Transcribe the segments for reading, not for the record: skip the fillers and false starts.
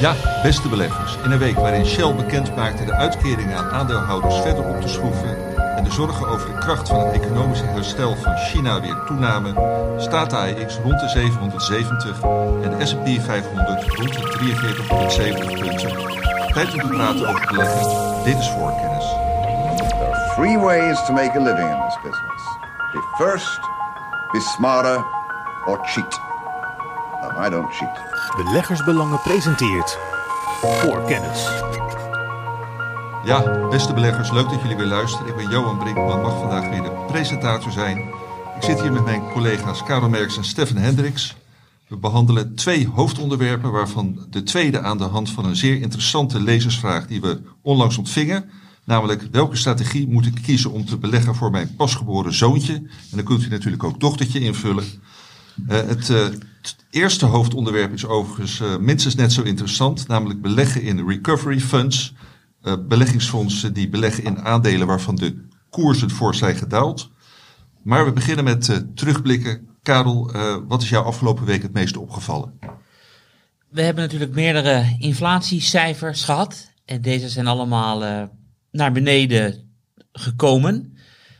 Ja, beste beleggers, in een week waarin Shell bekend maakte de uitkeringen aan aandeelhouders verder op te schroeven en de zorgen over de kracht van het economische herstel van China weer toenamen, staat de AEX rond de 770 en de S&P 500 rond de 4370 punten. Tijd om te praten over beleggen. Dit is Voorkennis. There are three ways to make a living in this business. Be first, be smarter, or cheat. I don't cheat. Beleggersbelangen presenteert Voorkennis. Ja, beste beleggers, leuk dat jullie weer luisteren. Ik ben Johan Brinkman, mag vandaag weer de presentator zijn. Ik zit hier met mijn collega's Karel Merks en Stefan Hendricks. We behandelen twee hoofdonderwerpen, waarvan de tweede aan de hand van een zeer interessante lezersvraag die we onlangs ontvingen. Namelijk, welke strategie moet ik kiezen om te beleggen voor mijn pasgeboren zoontje? En dan kunt u natuurlijk ook dochtertje invullen. Het eerste hoofdonderwerp is overigens minstens net zo interessant, namelijk beleggen in recovery funds. Beleggingsfondsen die beleggen in aandelen waarvan de koersen voor zijn gedaald. Maar we beginnen met terugblikken. Karel, wat is jou afgelopen week het meest opgevallen? We hebben natuurlijk meerdere inflatiecijfers gehad. En deze zijn allemaal naar beneden gekomen.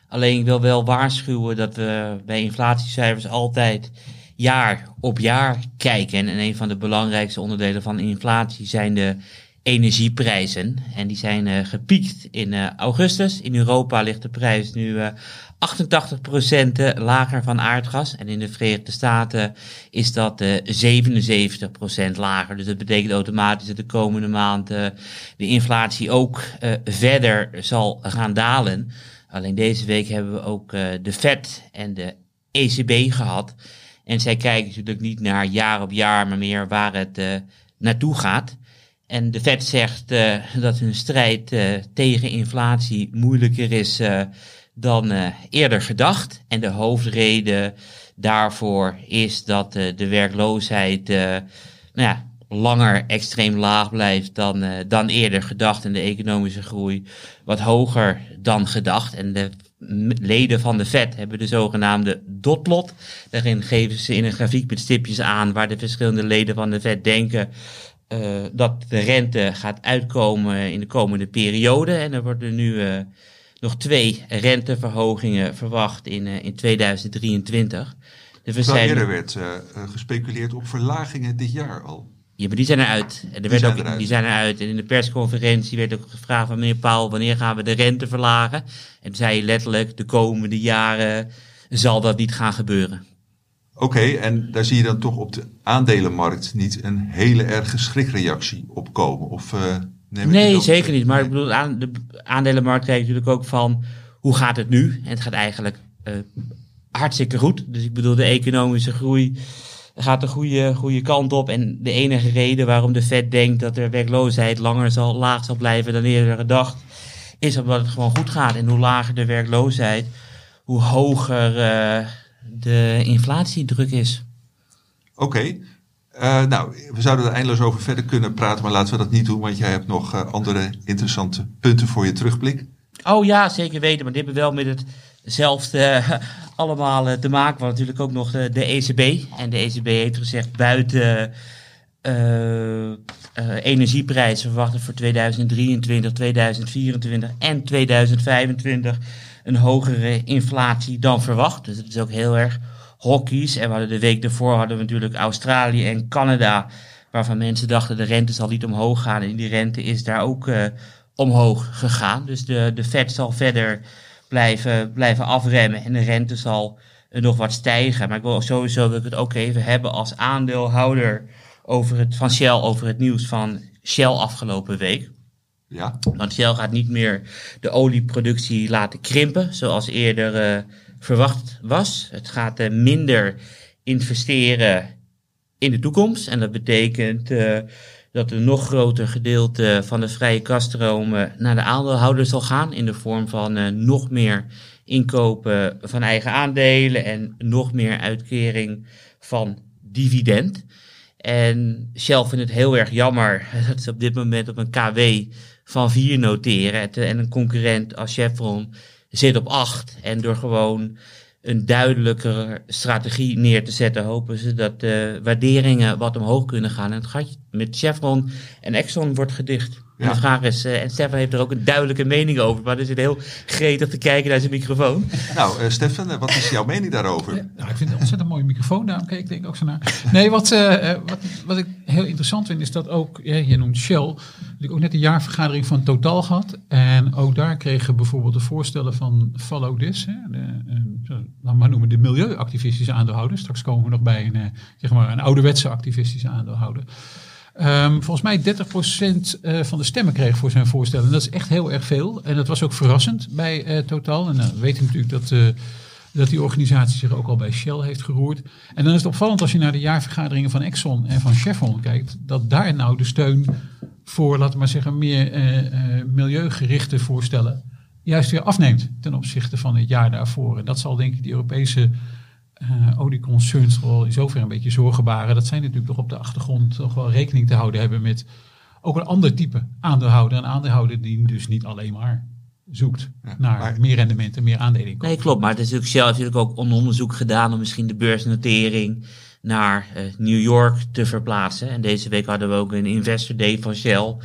Alleen ik wil wel waarschuwen dat we bij inflatiecijfers altijd jaar op jaar kijken. En een van de belangrijkste onderdelen van inflatie zijn de energieprijzen. En die zijn gepiekt in augustus. In Europa ligt de prijs nu 88% lager van aardgas. En in de Verenigde Staten is dat 77% lager. Dus dat betekent automatisch dat de komende maand de inflatie ook verder zal gaan dalen. Alleen deze week hebben we ook de Fed en de ECB gehad. En zij kijken natuurlijk niet naar jaar op jaar, maar meer waar het naartoe gaat. En de Fed zegt dat hun strijd tegen inflatie moeilijker is dan eerder gedacht. En de hoofdreden daarvoor is dat de werkloosheid langer extreem laag blijft dan eerder gedacht. En de economische groei wat hoger dan gedacht. En de leden van de Fed hebben de zogenaamde dotplot. Daarin geven ze in een grafiek met stipjes aan waar de verschillende leden van de Fed denken dat de rente gaat uitkomen in de komende periode. En er worden nu nog 2 renteverhogingen verwacht in 2023. Eerder werd gespeculeerd op verlagingen dit jaar al. Ja, maar die zijn eruit. Die zijn eruit. En in de persconferentie werd ook gevraagd van meneer Paul, wanneer gaan we de rente verlagen? En toen zei hij letterlijk, de komende jaren zal dat niet gaan gebeuren. Oké, en daar zie je dan toch op de aandelenmarkt niet een hele erge schrikreactie op komen? Nee, zeker niet. Maar ik bedoel, de aandelenmarkt kijkt natuurlijk ook van, hoe gaat het nu? En het gaat eigenlijk hartstikke goed. Dus ik bedoel, de economische groei gaat de goede kant op. En de enige reden waarom de Fed denkt dat de werkloosheid langer laag zal blijven dan eerder gedacht, is omdat het gewoon goed gaat. En hoe lager de werkloosheid, hoe hoger de inflatiedruk is. Oké. We zouden er eindeloos over verder kunnen praten, maar laten we dat niet doen, want jij hebt nog andere interessante punten voor je terugblik. Oh ja, zeker weten, maar dit hebben wel met hetzelfde allemaal te maken. Want natuurlijk ook nog de ECB. En de ECB heeft gezegd, buiten energieprijzen verwachten voor 2023, 2024 en 2025 een hogere inflatie dan verwacht. Dus het is ook heel erg hokkies. En we hadden de week daarvoor natuurlijk Australië en Canada, waarvan mensen dachten de rente zal niet omhoog gaan. En die rente is daar ook omhoog gegaan. Dus de Fed zal verder blijven afremmen en de rente zal nog wat stijgen. Maar ik wil sowieso het ook even hebben als aandeelhouder over het nieuws van Shell afgelopen week. Ja. Want Shell gaat niet meer de olieproductie laten krimpen zoals eerder verwacht was. Het gaat minder investeren in de toekomst en dat betekent dat een nog groter gedeelte van de vrije kaststroom naar de aandeelhouder zal gaan in de vorm van nog meer inkopen van eigen aandelen en nog meer uitkering van dividend. En Shell vindt het heel erg jammer dat ze op dit moment op een KW van 4 noteren en een concurrent als Chevron zit op 8 en door gewoon een duidelijkere strategie neer te zetten, hopen ze dat de waarderingen wat omhoog kunnen gaan. En het gat met Chevron en Exxon wordt gedicht. Ja. En de vraag is, en Stefan heeft er ook een duidelijke mening over, maar er zit heel gretig te kijken naar zijn microfoon. Nou, Stefan, wat is jouw mening daarover? Nou, ik vind het een ontzettend mooie microfoon, daarom keek ik ook zo naar. Nee, wat ik heel interessant vind, is dat ook, je noemt Shell, ik ook net de jaarvergadering van Total gehad. En ook daar kregen bijvoorbeeld de voorstellen van Follow This, laat maar noemen de milieuactivistische aandeelhouders. Straks komen we nog bij een ouderwetse activistische aandeelhouder. Volgens mij 30% van de stemmen kreeg voor zijn voorstellen. En dat is echt heel erg veel. En dat was ook verrassend bij Total. En dan weet je natuurlijk dat die organisatie zich ook al bij Shell heeft geroerd. En dan is het opvallend als je naar de jaarvergaderingen van Exxon en van Chevron kijkt, dat daar nou de steun voor, laten we maar zeggen, meer milieugerichte voorstellen juist weer afneemt ten opzichte van het jaar daarvoor. En dat zal denk ik die Europese olieconcerns wel in zoverre een beetje zorgen baren. Dat zij natuurlijk toch op de achtergrond toch wel rekening te houden hebben met ook een ander type aandeelhouder. Een aandeelhouder die dus niet alleen maar zoekt naar meer rendement en meer aandelen. Nee, klopt. Maar het is natuurlijk zelf ook onderzoek gedaan om misschien de beursnotering naar New York te verplaatsen. En deze week hadden we ook een Investor Day van Shell.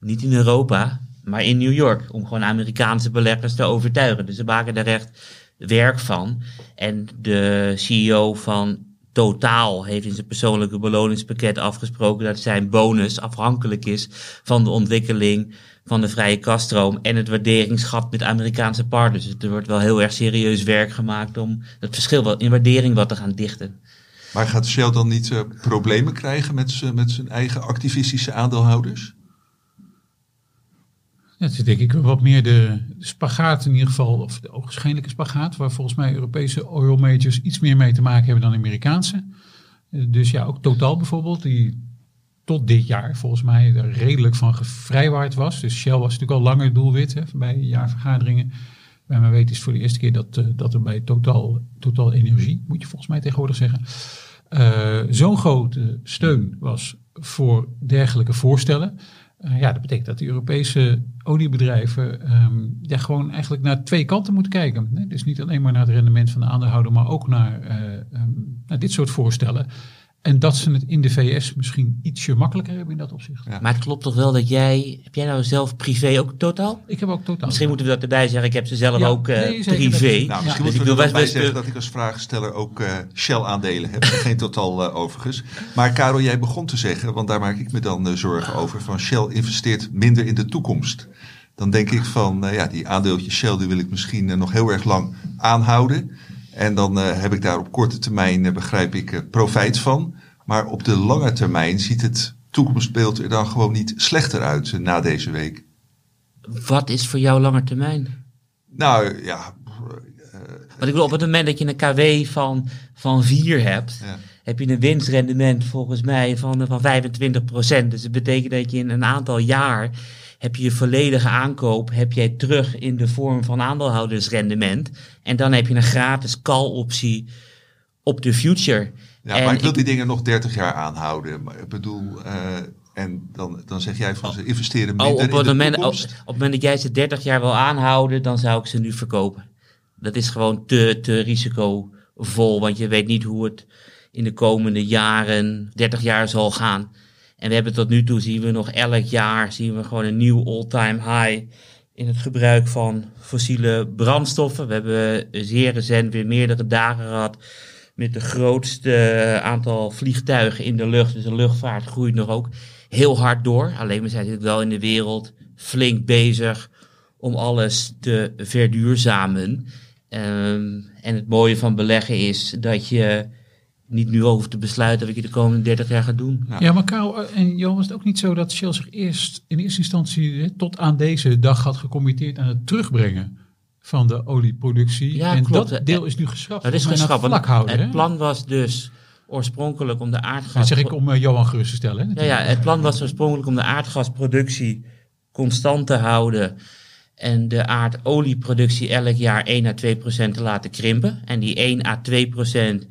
Niet in Europa, maar in New York. Om gewoon Amerikaanse beleggers te overtuigen. Dus ze maken daar echt werk van. En de CEO van Totaal heeft in zijn persoonlijke beloningspakket afgesproken dat zijn bonus afhankelijk is van de ontwikkeling van de vrije kasstroom en het waarderingsgat met Amerikaanse partners. Dus er wordt wel heel erg serieus werk gemaakt om dat verschil in waardering wat te gaan dichten. Maar gaat Shell dan niet problemen krijgen met zijn eigen activistische aandeelhouders? Dat is denk ik wat meer de spagaat in ieder geval, of de ogenschijnlijke spagaat, waar volgens mij Europese oil majors iets meer mee te maken hebben dan Amerikaanse. Dus ja, ook Total bijvoorbeeld, die tot dit jaar volgens mij er redelijk van gevrijwaard was. Dus Shell was natuurlijk al langer doelwit bij jaarvergaderingen. Bij mijn weten is het voor de eerste keer dat er bij Total Energie, moet je volgens mij tegenwoordig zeggen, zo'n grote steun was voor dergelijke voorstellen. Dat betekent dat de Europese oliebedrijven gewoon eigenlijk naar twee kanten moeten kijken. Nee, dus niet alleen maar naar het rendement van de aandeelhouder, maar ook naar dit soort voorstellen. En dat ze het in de VS misschien ietsje makkelijker hebben in dat opzicht. Ja. Maar het klopt toch wel dat heb jij nou zelf privé ook Total? Ik heb ook Total. Misschien moeten we dat erbij zeggen, ik heb ze zelf ook privé. Nou, misschien moeten we erbij zeggen dat ik als vraagsteller ook Shell aandelen heb. Geen Total overigens. Maar Karel, jij begon te zeggen, want daar maak ik me dan zorgen over, van Shell investeert minder in de toekomst. Dan denk ik van, die aandeeltjes Shell die wil ik misschien nog heel erg lang aanhouden. En dan heb ik daar op korte termijn, begrijp ik, profijt van. Maar op de lange termijn ziet het toekomstbeeld er dan gewoon niet slechter uit na deze week. Wat is voor jou lange termijn? Nou ja. Want ik bedoel, op het moment dat je een KW van 4 hebt, heb je een winstrendement volgens mij van 25%. Dus dat betekent dat je in een aantal jaar heb je volledige aankoop, heb jij terug in de vorm van aandeelhoudersrendement. En dan heb je een gratis call-optie op de future. Ja, en maar ik wil die dingen nog 30 jaar aanhouden. Maar ik bedoel, en dan zeg jij van ze investeren minder in de toekomst. Op het moment dat jij ze 30 jaar wil aanhouden, dan zou ik ze nu verkopen. Dat is gewoon te risicovol, want je weet niet hoe het in de komende jaren, 30 jaar zal gaan. En we hebben tot nu toe, zien we nog elk jaar, gewoon een nieuw all-time high in het gebruik van fossiele brandstoffen. We hebben zeer recent weer meerdere dagen gehad met de grootste aantal vliegtuigen in de lucht. Dus de luchtvaart groeit nog ook heel hard door. Alleen we zijn natuurlijk wel in de wereld flink bezig om alles te verduurzamen. En het mooie van beleggen is dat je niet nu over te besluiten wat je de komende 30 jaar gaat doen. Ja, maar Karel en Johan, was het ook niet zo dat Shell zich in eerste instantie tot aan deze dag had gecommitteerd aan het terugbrengen van de olieproductie? Ja, en klopt. Dat deel is nu geschrapt. Dat is geschrapt. Vlak houden, het plan was dus oorspronkelijk om de aardgas. Dat zeg ik om Johan gerust te stellen. Het plan was oorspronkelijk om de aardgasproductie constant te houden en de aardolieproductie elk jaar 1-2% te laten krimpen. En die 1-2%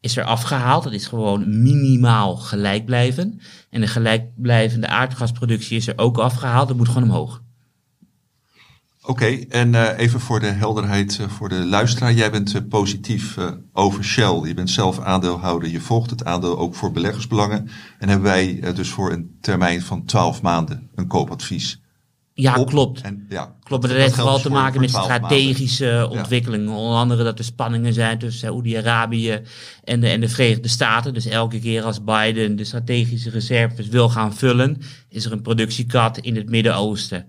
is er afgehaald. Dat is gewoon minimaal gelijk blijven. En de gelijkblijvende aardgasproductie is er ook afgehaald. Dat moet gewoon omhoog. Oké, en even voor de helderheid voor de luisteraar. Jij bent positief over Shell. Je bent zelf aandeelhouder. Je volgt het aandeel ook voor beleggersbelangen. En hebben wij dus voor een termijn van 12 maanden een koopadvies. Ja, klopt. En, ja, klopt, maar dat heeft vooral te maken met strategische ontwikkelingen. Ja. Onder andere dat er spanningen zijn tussen Saoedi-Arabië en de Verenigde Staten. Dus elke keer als Biden de strategische reserves wil gaan vullen, is er een productiekat in het Midden-Oosten.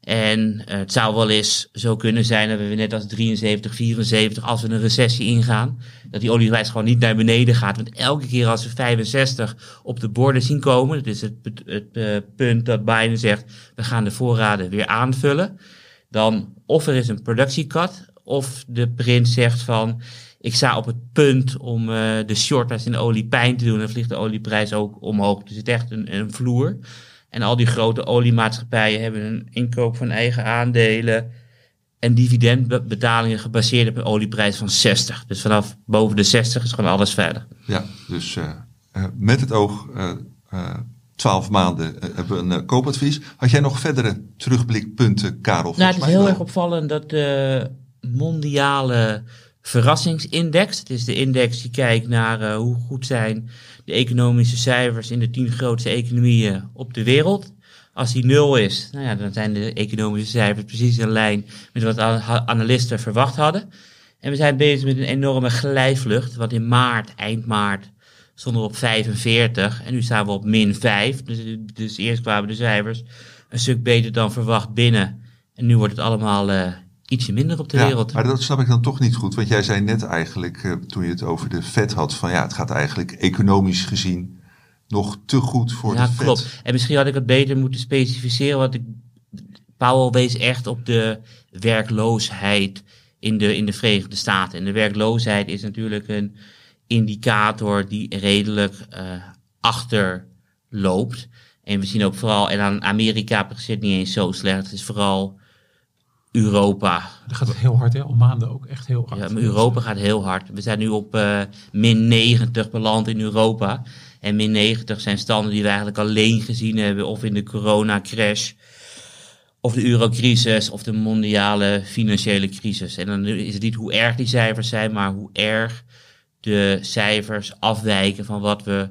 En het zou wel eens zo kunnen zijn dat we net als 73, 74, als we een recessie ingaan, dat die olieprijs gewoon niet naar beneden gaat. Want elke keer als we 65 op de borden zien komen, dat is het punt dat Biden zegt, we gaan de voorraden weer aanvullen. Dan of er is een productiekat, of de prins zegt van, ik sta op het punt om de shorters in de olie pijn te doen. Dan vliegt de olieprijs ook omhoog. Dus het is echt een vloer. En al die grote oliemaatschappijen hebben een inkoop van eigen aandelen en dividendbetalingen gebaseerd op een olieprijs van 60. Dus vanaf boven de 60 is gewoon alles veilig. Ja, dus met het oog 12 maanden hebben we een koopadvies. Had jij nog verdere terugblikpunten, Karel? Nou, het is heel erg opvallend dat de mondiale verrassingsindex, het is de index die kijkt naar hoe goed zijn de economische cijfers in de 10 grootste economieën op de wereld. Als die 0 is, nou ja, dan zijn de economische cijfers precies in lijn met wat analisten verwacht hadden. En we zijn bezig met een enorme glijvlucht, want in maart, eind maart, stonden we op 45 en nu staan we op min 5. Dus eerst kwamen de cijfers een stuk beter dan verwacht binnen en nu wordt het allemaal ietsje minder op de wereld. Maar dat snap ik dan toch niet goed. Want jij zei net eigenlijk, toen je het over de Fed had, van ja, het gaat eigenlijk economisch gezien nog te goed voor de Fed. Ja, klopt. En misschien had ik het beter moeten specificeren. Want Powell wees echt op de werkloosheid in de Verenigde Staten. En de werkloosheid is natuurlijk een indicator die redelijk achterloopt. En we zien ook vooral, en aan Amerika zit niet eens zo slecht. Het is vooral Europa. Dat gaat heel hard, hè? Al maanden ook echt heel hard. Ja, maar Europa gaat heel hard. We zijn nu op min 90 beland in Europa. En min 90 zijn standen die we eigenlijk alleen gezien hebben, of in de coronacrash, of de eurocrisis, of de mondiale financiële crisis. En dan is het niet hoe erg die cijfers zijn, maar hoe erg de cijfers afwijken van wat we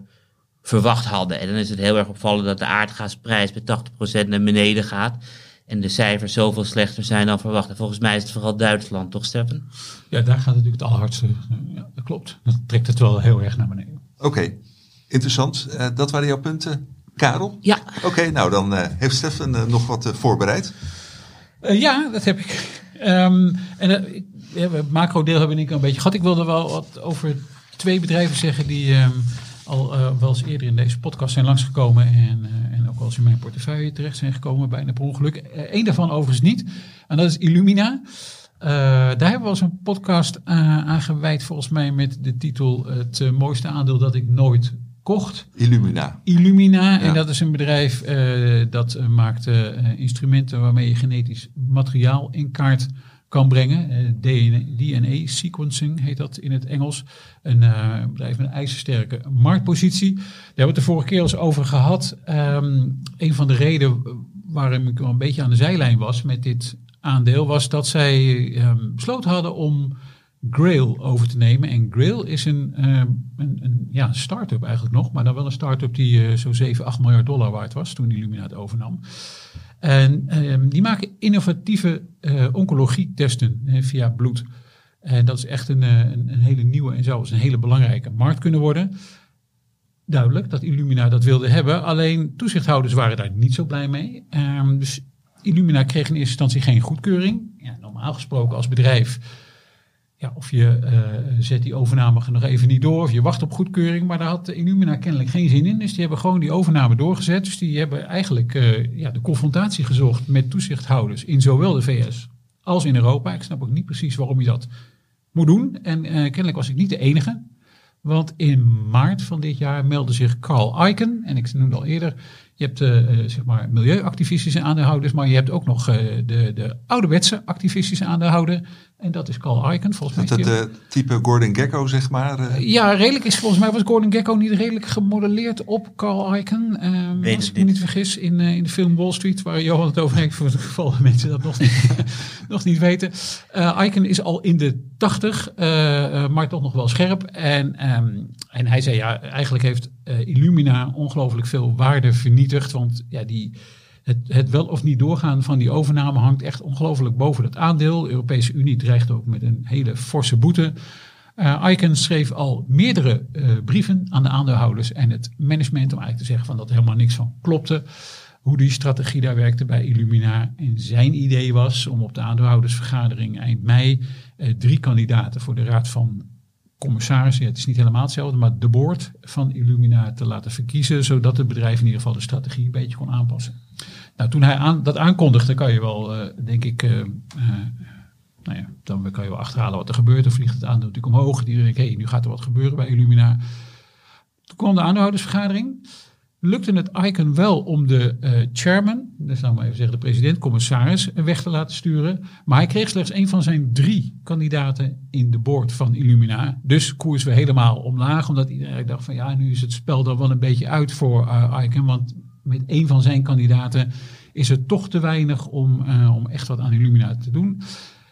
verwacht hadden. En dan is het heel erg opvallend dat de aardgasprijs met 80% naar beneden gaat en de cijfers zoveel slechter zijn dan verwacht. En volgens mij is het vooral Duitsland, toch Steppen? Ja, daar gaat het natuurlijk het allerhardste. Ja, dat klopt. Dat trekt het wel heel erg naar beneden. Oké, interessant. Dat waren jouw punten, Karel? Ja. Oké, nou dan heeft Steffen nog wat voorbereid. Ja, dat heb ik. Het macro-deel heb ik een beetje gehad. Ik wilde wel wat over 2 bedrijven zeggen die al wel eens eerder in deze podcast zijn langsgekomen en ook al eens in mijn portefeuille terecht zijn gekomen, bijna per ongeluk. Eén daarvan overigens niet, en dat is Illumina. Daar hebben we wel eens een podcast aan gewijd, volgens mij met de titel Het mooiste aandeel dat ik nooit kocht. Illumina, ja. En dat is een bedrijf dat maakt instrumenten waarmee je genetisch materiaal in kaart kan brengen. DNA sequencing heet dat in het Engels. Een bedrijf met een ijzersterke marktpositie. Daar hebben we het de vorige keer eens over gehad. Een van de redenen waarom ik wel een beetje aan de zijlijn was met dit aandeel was dat zij besloten hadden om Grail over te nemen. En Grail is een start-up eigenlijk nog, maar dan wel een start-up die zo'n 7, 8 miljard dollar waard was toen Illumina het overnam. En die maken innovatieve oncologie-testen via bloed. En dat is echt een hele nieuwe en zelfs een hele belangrijke markt kunnen worden. Duidelijk dat Illumina dat wilde hebben. Alleen toezichthouders waren daar niet zo blij mee. Dus Illumina kreeg in eerste instantie geen goedkeuring. Ja, normaal gesproken als bedrijf, ja, of je zet die overname nog even niet door, of je wacht op goedkeuring. Maar daar had Illumina kennelijk geen zin in. Dus die hebben gewoon die overname doorgezet. Dus die hebben eigenlijk de confrontatie gezocht met toezichthouders in zowel de VS als in Europa. Ik snap ook niet precies waarom je dat moet doen. En kennelijk was ik niet de enige. Want in maart van dit jaar meldde zich Carl Icahn, en ik noemde al eerder, je hebt zeg maar milieuactivistische aandeelhouders, maar je hebt ook nog de ouderwetse activistische aandeelhouder. En dat is Carl Icahn, volgens mij. Is dat het type Gordon Gekko, zeg maar? Ja, redelijk is volgens mij, was Gordon Gekko niet redelijk gemodelleerd op Carl Icahn. Als ik me niet vergis, in de film Wall Street, waar Johan het over heeft, voor het geval dat mensen dat nog niet, nog niet weten. Icahn is al in de 80, maar toch nog wel scherp. En hij zei, ja, eigenlijk heeft Illumina ongelooflijk veel waarde vernietigd, want ja, die... Het wel of niet doorgaan van die overname hangt echt ongelooflijk boven dat aandeel. De Europese Unie dreigt ook met een hele forse boete. Icahn schreef al meerdere brieven aan de aandeelhouders en het management om eigenlijk te zeggen van dat er helemaal niks van klopte. Hoe die strategie daar werkte bij Illumina. En zijn idee was om op de aandeelhoudersvergadering eind mei 3 kandidaten voor de raad van commissarissen, het is niet helemaal hetzelfde, maar de board van Illumina te laten verkiezen, zodat het bedrijf in ieder geval de strategie een beetje kon aanpassen. Nou, toen hij dat aankondigde, kan je wel, denk ik, nou ja, dan kan je wel achterhalen wat er gebeurt. Dan vliegt het aandeel natuurlijk omhoog. Die denkt, hé, nu gaat er wat gebeuren bij Illumina. Toen kwam de aandeelhoudersvergadering. Lukte het Icahn wel om de chairman, dus nou maar even zeggen de president, commissaris, weg te laten sturen. Maar hij kreeg slechts één van zijn 3 kandidaten in de board van Illumina. Dus koers weer helemaal omlaag, omdat iedereen dacht van ja, nu is het spel dan wel een beetje uit voor Icahn, want met één van zijn kandidaten is het toch te weinig om echt wat aan Illumina te doen.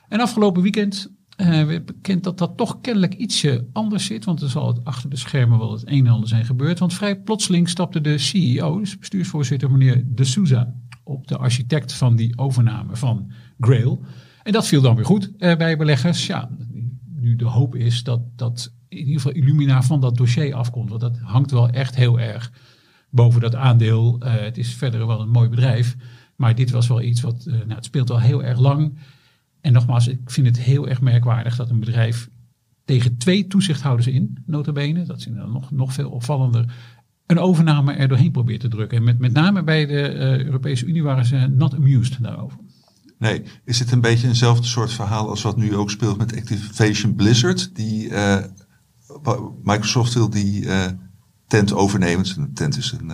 En afgelopen weekend werd bekend dat dat toch kennelijk ietsje anders zit. Want er zal het achter de schermen wel het een en ander zijn gebeurd. Want vrij plotseling stapte de CEO, dus bestuursvoorzitter meneer De Souza, op de architect van die overname van Grail. En dat viel dan weer goed bij beleggers. Ja, nu de hoop is dat in ieder geval Illumina van dat dossier afkomt. Want dat hangt wel echt heel erg boven dat aandeel. Het is verder wel een mooi bedrijf. Maar dit was wel iets wat... nou, het speelt al heel erg lang. En nogmaals, ik vind het heel erg merkwaardig dat een bedrijf tegen 2 toezichthouders in, nota bene, dat is nog veel opvallender, een overname er doorheen probeert te drukken. En met name bij de Europese Unie waren ze not amused daarover. Nee, is dit een beetje eenzelfde soort verhaal als wat nu ook speelt met Activision Blizzard? Die Microsoft wil die... tent overnemend. Een tent is een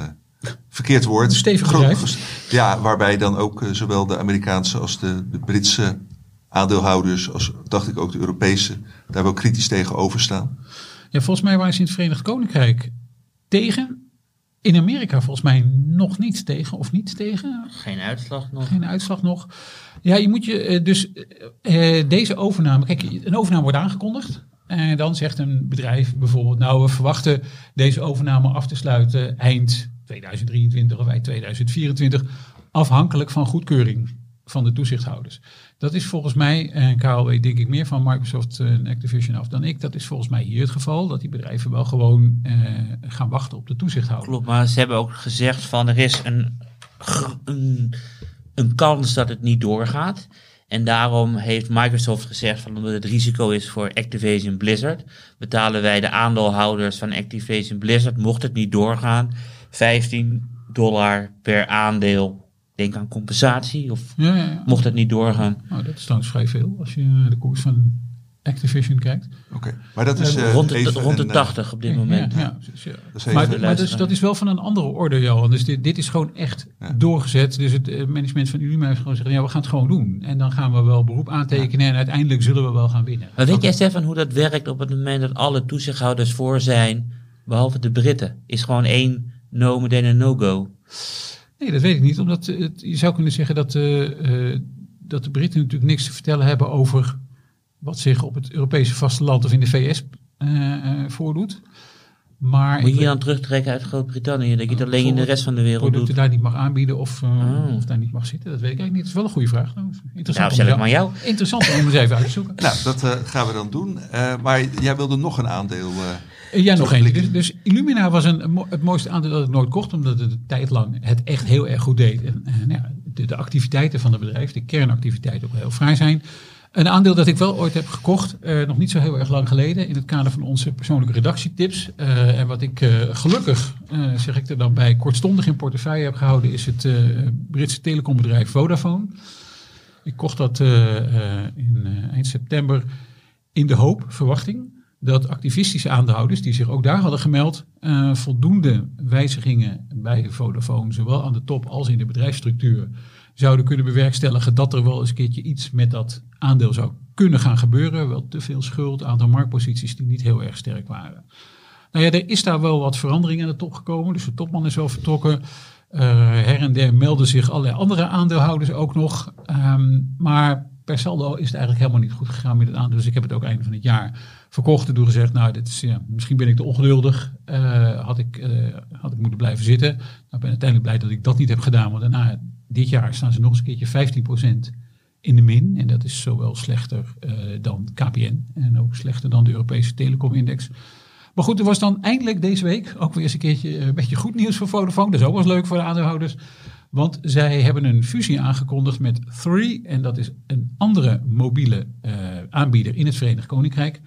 verkeerd woord. Een stevig bedrijf. Ja, waarbij dan ook zowel de Amerikaanse als de Britse aandeelhouders, als dacht ik ook de Europese, daar wel kritisch tegenover staan. Ja, volgens mij waren ze in het Verenigd Koninkrijk tegen. In Amerika volgens mij nog niet tegen of niet tegen. Geen uitslag nog. Ja, je moet je dus deze overname... Kijk, een overname wordt aangekondigd. En dan zegt een bedrijf bijvoorbeeld, nou we verwachten deze overname af te sluiten eind 2023 of eind 2024, afhankelijk van goedkeuring van de toezichthouders. Dat is volgens mij, en Karel weet denk ik meer van Microsoft en Activision af dan ik, dat is volgens mij hier het geval, dat die bedrijven wel gewoon gaan wachten op de toezichthouder. Klopt, maar ze hebben ook gezegd van er is een kans dat het niet doorgaat. En daarom heeft Microsoft gezegd van omdat het risico is voor Activision Blizzard, betalen wij de aandeelhouders van Activision Blizzard, mocht het niet doorgaan, $15 per aandeel. Denk aan compensatie of ja. Mocht het niet doorgaan. Nou, dat is dan vrij veel als je de koers van Activision kijkt. Oké. Maar dat is rond de 80 op dit moment. Ja. Maar dat is wel van een andere orde, Johan. Dus dit is gewoon echt doorgezet. Dus het management van Illumina heeft gewoon gezegd, ja, we gaan het gewoon doen. En dan gaan we wel beroep aantekenen en uiteindelijk zullen we wel gaan winnen. Maar weet jij, Stefan, hoe dat werkt op het moment dat alle toezichthouders voor zijn, behalve de Britten? Is gewoon één no, meteen een no-go? Nee, dat weet ik niet. Omdat je zou kunnen zeggen dat de Britten natuurlijk niks te vertellen hebben over wat zich op het Europese vasteland of in de VS voordoet. Maar moet je dan terugtrekken uit Groot-Brittannië? Dat je het alleen in de rest van de wereld doet? Dat je daar niet mag aanbieden of daar niet mag zitten. Dat weet ik eigenlijk niet. Dat is wel een goede vraag. Interessant om eens even uit te zoeken. Nou, dat gaan we dan doen. Maar jij wilde nog een aandeel. Ja, nog eentje. Dus Illumina was het mooiste aandeel dat ik nooit kocht, omdat het een tijd lang het echt heel erg goed deed. En ja, de activiteiten van het bedrijf, de kernactiviteiten ook heel fraai zijn. Een aandeel dat ik wel ooit heb gekocht, nog niet zo heel erg lang geleden, in het kader van onze persoonlijke redactietips. En wat ik gelukkig, zeg ik er dan bij, kortstondig in portefeuille heb gehouden, is het Britse telecombedrijf Vodafone. Ik kocht dat in eind september in de hoop, verwachting, dat activistische aandeelhouders die zich ook daar hadden gemeld, voldoende wijzigingen bij Vodafone, zowel aan de top als in de bedrijfsstructuur, zouden kunnen bewerkstelligen dat er wel eens een keertje iets met dat aandeel zou kunnen gaan gebeuren. Wel te veel schuld, aantal marktposities die niet heel erg sterk waren. Nou ja, er is daar wel wat verandering aan de top gekomen. Dus de topman is wel vertrokken. Her en der melden zich allerlei andere aandeelhouders ook nog. Maar per saldo is het eigenlijk helemaal niet goed gegaan met het aandeel. Dus ik heb het ook einde van het jaar verkocht en toen gezegd, nou, dit is, ja, misschien ben ik te ongeduldig. Had ik moeten blijven zitten. Nou, ik ben uiteindelijk blij dat ik dat niet heb gedaan. Want daarna, dit jaar, staan ze nog eens een keertje 15% in de min. En dat is zowel slechter dan KPN en ook slechter dan de Europese Telecom-index. Maar goed, er was dan eindelijk deze week ook weer eens een keertje een beetje goed nieuws voor Vodafone. Dat is ook wel eens leuk voor de aandeelhouders. Want zij hebben een fusie aangekondigd met Three. En dat is een andere mobiele aanbieder in het Verenigd Koninkrijk.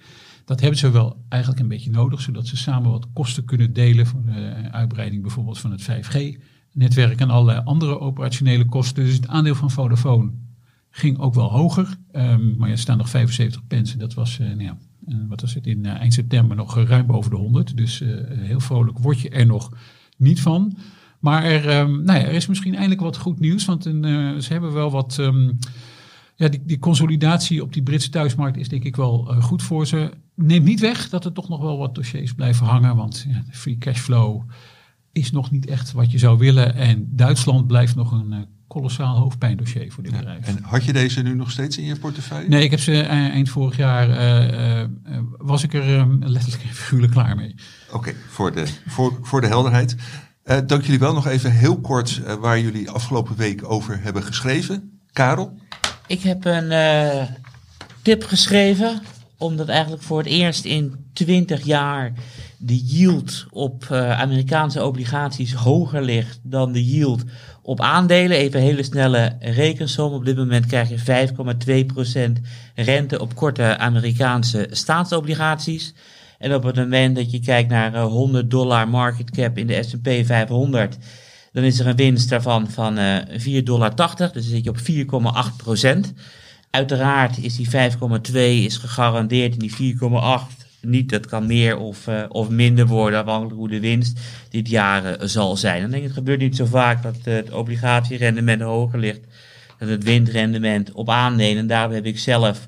Dat hebben ze wel eigenlijk een beetje nodig. Zodat ze samen wat kosten kunnen delen. Voor de uitbreiding bijvoorbeeld van het 5G-netwerk en allerlei andere operationele kosten. Dus het aandeel van Vodafone ging ook wel hoger. Maar ja, er staan nog 75 pence. En dat was... wat was het in eind september nog ruim boven de 100. Dus heel vrolijk word je er nog niet van. Maar er is misschien eindelijk wat goed nieuws. Want ze hebben wel wat... die consolidatie op die Britse thuismarkt is denk ik wel goed voor ze. Neemt niet weg dat er toch nog wel wat dossiers blijven hangen. Want de free cashflow is nog niet echt wat je zou willen. En Duitsland blijft nog een... kolossaal hoofdpijndossier voor dit bedrijf. En had je deze nu nog steeds in je portefeuille? Nee, ik heb ze eind vorig jaar... was ik er letterlijk en figuurlijk klaar mee. Oké, voor de helderheid. Dank jullie wel nog even heel kort... waar jullie afgelopen week over hebben geschreven. Karel? Ik heb een tip geschreven... omdat eigenlijk voor het eerst in 20 jaar... de yield op Amerikaanse obligaties hoger ligt dan de yield op aandelen. Even een hele snelle rekensom. Op dit moment krijg je 5,2% rente op korte Amerikaanse staatsobligaties. En op het moment dat je kijkt naar $100 market cap in de S&P 500... dan is er een winst daarvan van $4,80. Dus dan zit je op 4,8%. Uiteraard is die 5,2 is gegarandeerd en die 4,8... niet, dat kan meer of minder worden, afhankelijk hoe de winst dit jaar zal zijn. Dan denk ik, het gebeurt niet zo vaak dat het obligatierendement hoger ligt dan het winstrendement op aandelen. En daarom heb ik zelf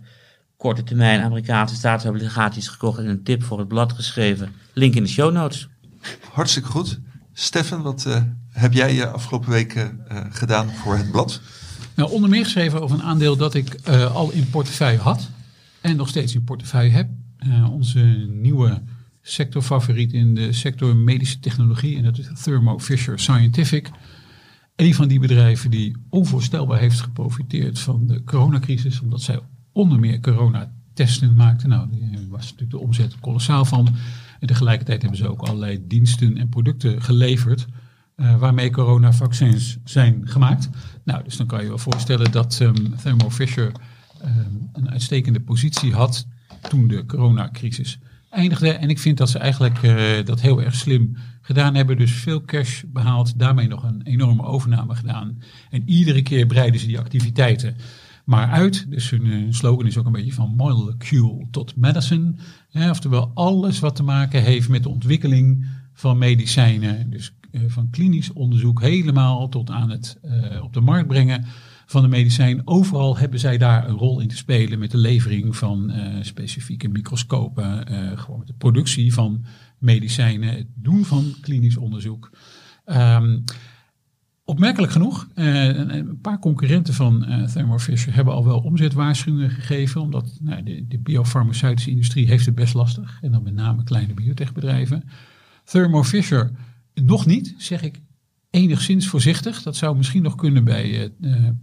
korte termijn Amerikaanse staatsobligaties gekocht en een tip voor het blad geschreven. Link in de show notes. Hartstikke goed. Stefan, wat heb jij afgelopen week gedaan voor het blad? Nou, onder meer geschreven over een aandeel dat ik al in portefeuille had en nog steeds in portefeuille heb. Onze nieuwe sectorfavoriet in de sector medische technologie. En dat is Thermo Fisher Scientific. Een van die bedrijven die onvoorstelbaar heeft geprofiteerd van de coronacrisis. Omdat zij onder meer coronatesten maakten. Nou, daar was natuurlijk de omzet kolossaal van. En tegelijkertijd hebben ze ook allerlei diensten en producten geleverd. Waarmee coronavaccins zijn gemaakt. Nou, dus dan kan je wel voorstellen dat Thermo Fisher een uitstekende positie had... toen de coronacrisis eindigde. En ik vind dat ze eigenlijk dat heel erg slim gedaan hebben. Dus veel cash behaald. Daarmee nog een enorme overname gedaan. En iedere keer breiden ze die activiteiten maar uit. Dus hun slogan is ook een beetje van molecule tot medicine. Ja, oftewel alles wat te maken heeft met de ontwikkeling van medicijnen. Dus van klinisch onderzoek helemaal tot aan het op de markt brengen van de medicijn. Overal hebben zij daar een rol in te spelen met de levering van specifieke microscopen, gewoon met de productie van medicijnen, het doen van klinisch onderzoek. Opmerkelijk genoeg, een paar concurrenten van Thermo Fisher hebben al wel omzetwaarschuwingen gegeven, omdat de biofarmaceutische industrie heeft het best lastig, en dan met name kleine biotechbedrijven. Thermo Fisher nog niet, zeg ik, enigszins voorzichtig. Dat zou misschien nog kunnen bij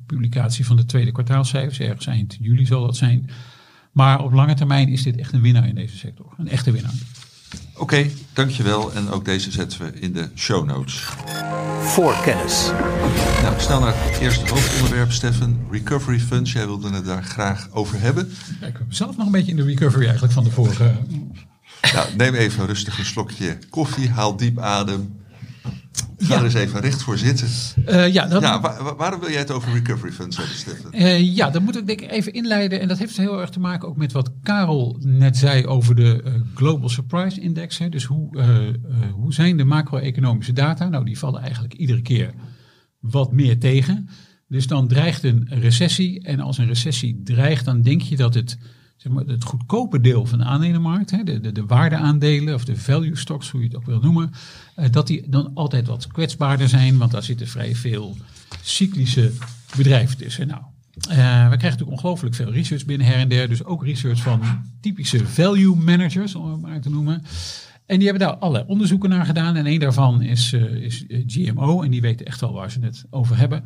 publicatie van de tweede kwartaalcijfers. Ergens eind juli zal dat zijn. Maar op lange termijn is dit echt een winnaar in deze sector. Een echte winnaar. Oké, dankjewel. En ook deze zetten we in de show notes. Voorkennis. Nou, snel naar het eerste hoofdonderwerp, Stefan. Recovery Funds. Jij wilde het daar graag over hebben. Kijk, we hebben zelf nog een beetje in de recovery eigenlijk van de vorige. Nou, neem even rustig een slokje koffie. Haal diep adem. Ga er eens even recht voor zitten. Waarom wil jij het over recovery funds hebben, Stefan? Dat moet ik denk ik even inleiden. En dat heeft heel erg te maken ook met wat Karel net zei over de Global Surprise Index. Hè. Dus hoe zijn de macro-economische data? Nou, die vallen eigenlijk iedere keer wat meer tegen. Dus dan dreigt een recessie. En als een recessie dreigt, dan denk je dat het... Zeg maar, het goedkope deel van de aandelenmarkt, hè, de waardeaandelen of de value stocks, hoe je het ook wil noemen, dat die dan altijd wat kwetsbaarder zijn, want daar zitten vrij veel cyclische bedrijven tussen. Nou, we krijgen natuurlijk ongelooflijk veel research binnen her en der, dus ook research van typische value managers, om het maar te noemen. En die hebben daar allerlei onderzoeken naar gedaan en één daarvan is GMO en die weten echt wel waar ze het over hebben.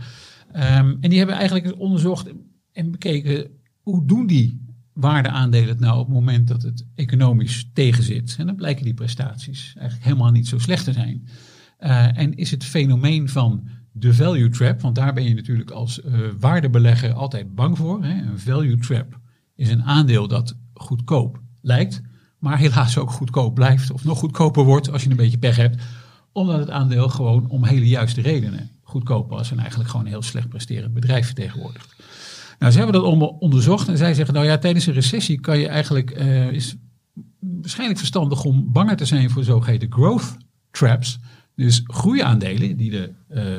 En die hebben eigenlijk onderzocht en bekeken, hoe doen die waardeaandelen het nou op het moment dat het economisch tegenzit? En dan blijken die prestaties eigenlijk helemaal niet zo slecht te zijn. En is het fenomeen van de value trap, want daar ben je natuurlijk als waardebelegger altijd bang voor. Hè? Een value trap is een aandeel dat goedkoop lijkt, maar helaas ook goedkoop blijft of nog goedkoper wordt als je een beetje pech hebt, omdat het aandeel gewoon om hele juiste redenen goedkoop was en eigenlijk gewoon een heel slecht presterend bedrijf vertegenwoordigt. Nou, ze hebben dat allemaal onderzocht en zij zeggen, nou ja, tijdens een recessie kan je eigenlijk, is waarschijnlijk verstandig om banger te zijn voor zogeheten growth traps. Dus groeiaandelen die de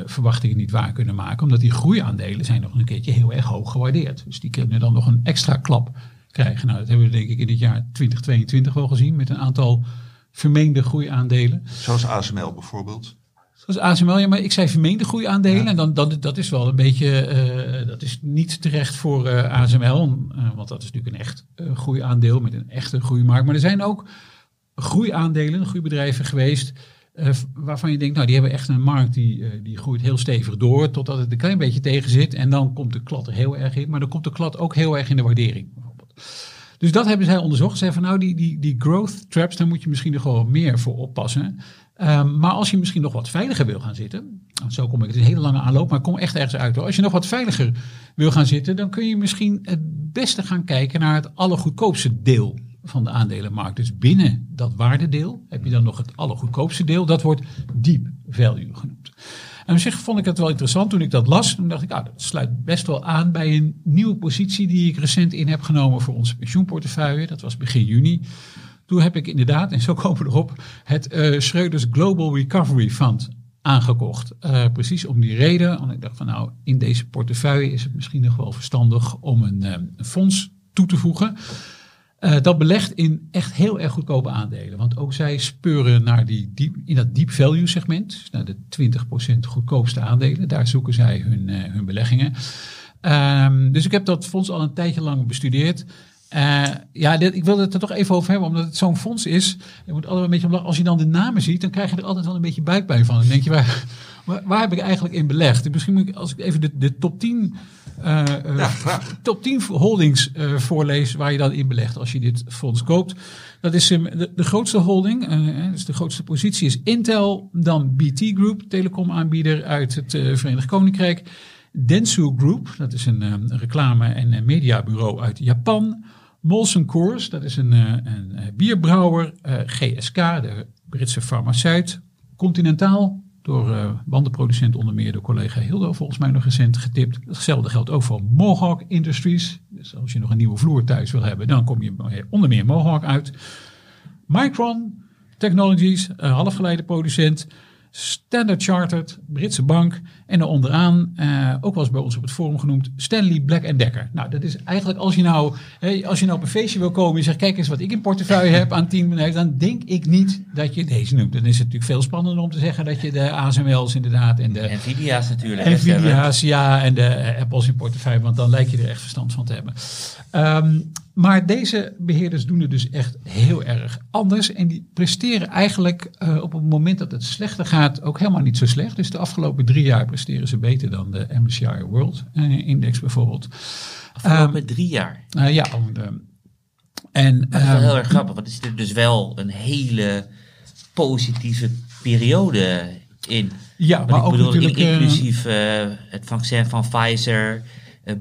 verwachtingen niet waar kunnen maken, omdat die groeiaandelen zijn nog een keertje heel erg hoog gewaardeerd. Dus die kunnen dan nog een extra klap krijgen. Nou, dat hebben we denk ik in het jaar 2022 wel gezien met een aantal vermeende groeiaandelen. Zoals ASML bijvoorbeeld. Zoals ASML, ja, maar ik zei vermeende groeiaandelen. Ja. En dan, dat is wel een beetje, dat is niet terecht voor ASML. Want dat is natuurlijk een echt groeiaandeel met een echte groeimarkt. Maar er zijn ook groeiaandelen, groeibedrijven geweest, waarvan je denkt, nou die hebben echt een markt die groeit heel stevig door, totdat het een klein beetje tegen zit. En dan komt de klad er heel erg in. Maar dan komt de klad ook heel erg in de waardering. Dus dat hebben zij onderzocht. Ze zeggen van nou, die growth traps, daar moet je misschien nog wel meer voor oppassen. Maar als je misschien nog wat veiliger wil gaan zitten, zo kom ik, het is een hele lange aanloop, maar ik kom echt ergens uit hoor. Als je nog wat veiliger wil gaan zitten, dan kun je misschien het beste gaan kijken naar het allergoedkoopste deel van de aandelenmarkt. Dus binnen dat waardedeel heb je dan nog het allergoedkoopste deel, dat wordt deep value genoemd. En op zich vond ik dat wel interessant. Toen ik dat las, toen dacht ik, dat sluit best wel aan bij een nieuwe positie die ik recent in heb genomen voor onze pensioenportefeuille. Dat was begin juni. Toen heb ik inderdaad, en zo komen we erop, het Schreuders Global Recovery Fund aangekocht. Precies om die reden. Want ik dacht van nou, in deze portefeuille is het misschien nog wel verstandig om een fonds toe te voegen. Dat belegt in echt heel erg goedkope aandelen. Want ook zij speuren naar in dat deep value segment. Naar de 20% goedkoopste aandelen. Daar zoeken zij hun beleggingen. Dus ik heb dat fonds al een tijdje lang bestudeerd. Ik wilde het er toch even over hebben, omdat het zo'n fonds is. Je moet altijd een beetje om lachen. Als je dan de namen ziet, dan krijg je er altijd wel een beetje buikpijn van. Dan denk je, waar heb ik eigenlijk in belegd? Misschien moet ik, als ik even de top 10 holdings voorlees waar je dan in belegt als je dit fonds koopt. Dat is de grootste holding, dus de grootste positie is Intel, dan BT Group, telecomaanbieder uit het Verenigd Koninkrijk. Dentsu Group, dat is een reclame- en mediabureau uit Japan. Molson Coors, dat is een bierbrouwer. GSK, de Britse farmaceut. Continental, door bandenproducent onder meer door collega Hildo volgens mij nog recent getipt. Hetzelfde geldt ook voor Mohawk Industries. Dus als je nog een nieuwe vloer thuis wil hebben, dan kom je onder meer Mohawk uit. Micron Technologies, halfgeleiderproducent. Standard Chartered, Britse bank. En er onderaan, ook wel eens bij ons op het forum genoemd, Stanley Black & Decker. Nou, dat is eigenlijk als je nou op een feestje wil komen en je zegt, kijk eens wat ik in portefeuille heb aan 10 bedrijven, dan denk ik niet dat je deze noemt. Dan is het natuurlijk veel spannender om te zeggen dat je de ASML's inderdaad en de Nvidia's natuurlijk. Nvidia's, ja, en de Apple's in portefeuille, want dan lijk je er echt verstand van te hebben. Maar deze beheerders doen het dus echt heel erg anders. En die presteren eigenlijk op het moment dat het slechter gaat ook helemaal niet zo slecht. Dus de afgelopen 3 jaar presteren ze beter dan de MSCI World Index bijvoorbeeld. Afgelopen 3 jaar? Dat is wel heel erg grappig. Want er zit dus wel een hele positieve periode in. Ja, maar ik ook bedoel, natuurlijk... Inclusief het vaccin van Pfizer...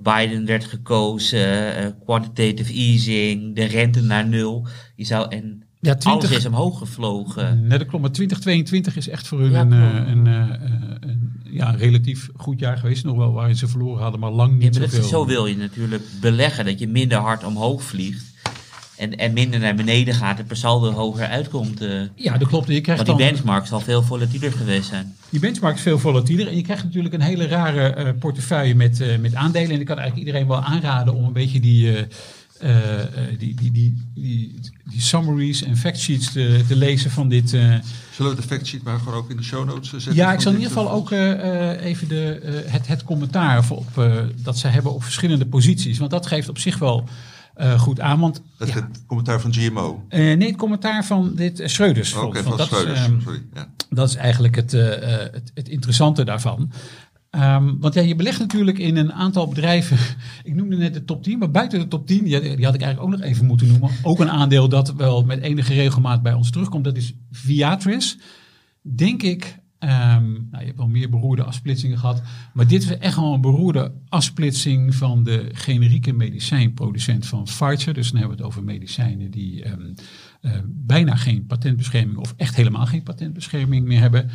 Biden werd gekozen, quantitative easing, de rente naar nul. Je zou en Ja, alles is omhoog gevlogen. Nee, dat klopt. Maar 2022 is echt voor hun een relatief goed jaar geweest. Nog wel waarin ze verloren hadden, maar lang niet zoveel. Zo wil je natuurlijk beleggen. Dat je minder hard omhoog vliegt. En minder naar beneden gaat en per saldo hoger uitkomt. Ja, dat klopt. Je krijgt want die benchmark zal veel volatieler geweest zijn. Die benchmark is veel volatieler. En je krijgt natuurlijk een hele rare portefeuille met aandelen. En ik kan eigenlijk iedereen wel aanraden om een beetje die summaries en factsheets te lezen van dit. Zullen we de factsheet maar gewoon ook in de show notes zetten? Ja, ik zal in ieder geval ook even het commentaar op dat zij hebben op verschillende posities. Want dat geeft op zich wel goed aan. Want, het commentaar van GMO? Nee, het commentaar van dit Schreuders. Oké, van Schreuders. Sorry, ja. Dat is eigenlijk het interessante daarvan. Want je belegt natuurlijk in een aantal bedrijven. Ik noemde net de top 10, maar buiten de top 10, die had ik eigenlijk ook nog even moeten noemen. Ook een aandeel dat wel met enige regelmaat bij ons terugkomt. Dat is Viatris. Denk ik, je hebt wel meer beroerde afsplitsingen gehad. Maar dit is echt wel een beroerde afsplitsing van de generieke medicijnproducent van Pfizer. Dus dan hebben we het over medicijnen die bijna geen patentbescherming of echt helemaal geen patentbescherming meer hebben.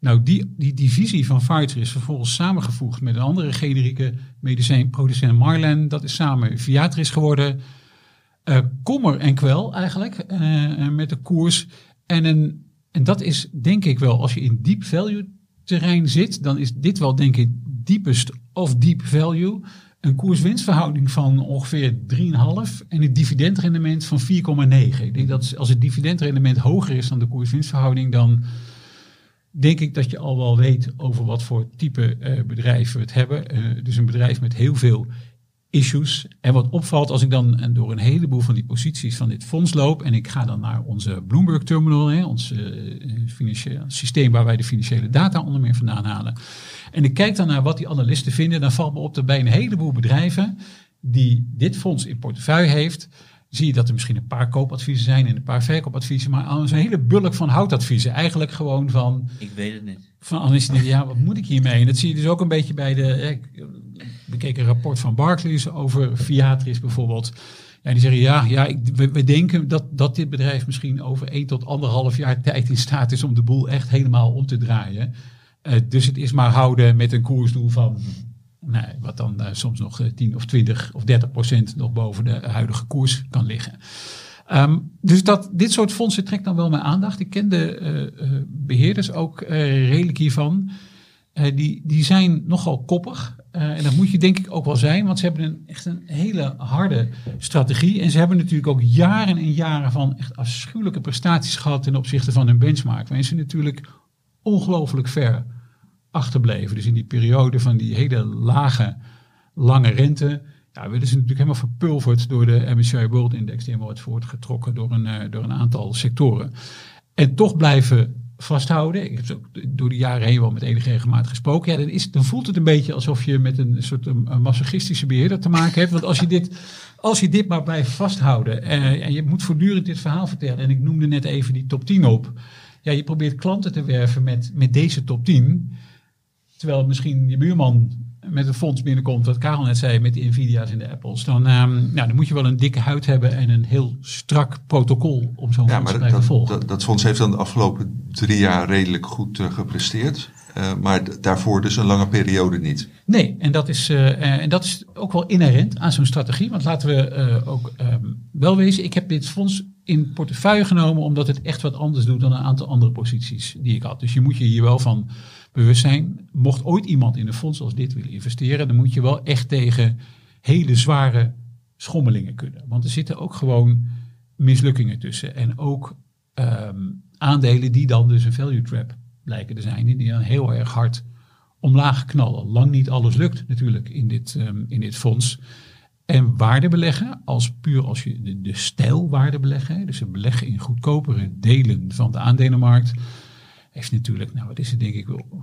Nou, die divisie van Pfizer is vervolgens samengevoegd met een andere generieke medicijnproducent Mylan. Dat is samen Viatris geworden. Kommer en kwel eigenlijk met de koers. En dat is denk ik wel, als je in deep value terrein zit, dan is dit wel denk ik deepest of deep value. Een koerswinstverhouding van ongeveer 3,5 en een dividendrendement van 4,9. Ik denk dat als het dividendrendement hoger is dan de koerswinstverhouding, dan denk ik dat je al wel weet over wat voor type bedrijven we het hebben. Dus een bedrijf met heel veel issues. En wat opvalt als ik dan door een heleboel van die posities van dit fonds loop. En ik ga dan naar onze Bloomberg Terminal. Ons financieel systeem waar wij de financiële data onder meer vandaan halen. En ik kijk dan naar wat die analisten vinden. Dan valt me op dat bij een heleboel bedrijven die dit fonds in portefeuille heeft, zie je dat er misschien een paar koopadviezen zijn en een paar verkoopadviezen, maar een hele bulk van houtadviezen. Eigenlijk gewoon van, ik weet het niet. Van analisten, ja, wat moet ik hiermee? En dat zie je dus ook een beetje bij we keken een rapport van Barclays over Viatris bijvoorbeeld. En die zeggen, we denken dat dit bedrijf misschien over 1 tot 1,5 jaar tijd in staat is om de boel echt helemaal om te draaien. Dus het is maar houden met een koersdoel van, wat dan soms nog 10 of 20 of 30% nog boven de huidige koers kan liggen. Dus dit soort fondsen trekt dan wel mijn aandacht. Ik ken de beheerders ook redelijk hiervan. Die zijn nogal koppig. En dat moet je denk ik ook wel zijn, want ze hebben echt een hele harde strategie. En ze hebben natuurlijk ook jaren en jaren van echt afschuwelijke prestaties gehad ten opzichte van hun benchmark. Waarin ze natuurlijk ongelooflijk ver achterbleven. Dus in die periode van die hele lage, lange rente, werden ze natuurlijk helemaal verpulverd door de MSCI World Index. Die helemaal wordt voortgetrokken door een aantal sectoren. En toch blijven vasthouden. Ik heb ze ook door de jaren heen wel met enige regelmaat gesproken. Ja, dan voelt het een beetje alsof je met een soort een masochistische beheerder te maken hebt. Want als je dit maar blijft vasthouden en je moet voortdurend dit verhaal vertellen. En ik noemde net even die top 10 op. Ja, je probeert klanten te werven met deze top 10. Terwijl misschien je buurman met een fonds binnenkomt, wat Karel net zei, met de Nvidia's en de Apples. Dan moet je wel een dikke huid hebben en een heel strak protocol om zo'n fonds te blijven volgen. Dat fonds heeft dan de afgelopen 3 jaar redelijk goed gepresteerd. Maar daarvoor dus een lange periode niet. Nee, en dat is ook wel inherent aan zo'n strategie. Want laten we wel wezen, ik heb dit fonds in portefeuille genomen omdat het echt wat anders doet dan een aantal andere posities die ik had. Dus je moet je hier wel van bewust zijn. Mocht ooit iemand in een fonds als dit willen investeren, dan moet je wel echt tegen hele zware schommelingen kunnen. Want er zitten ook gewoon mislukkingen tussen. En ook aandelen die dan dus een value trap blijken te zijn, die dan heel erg hard omlaag knallen. Lang niet alles lukt natuurlijk in dit fonds. En waarde beleggen, als je de stijl waarde beleggen, dus het beleggen in goedkopere delen van de aandelenmarkt, heeft natuurlijk, wat is het denk ik wel,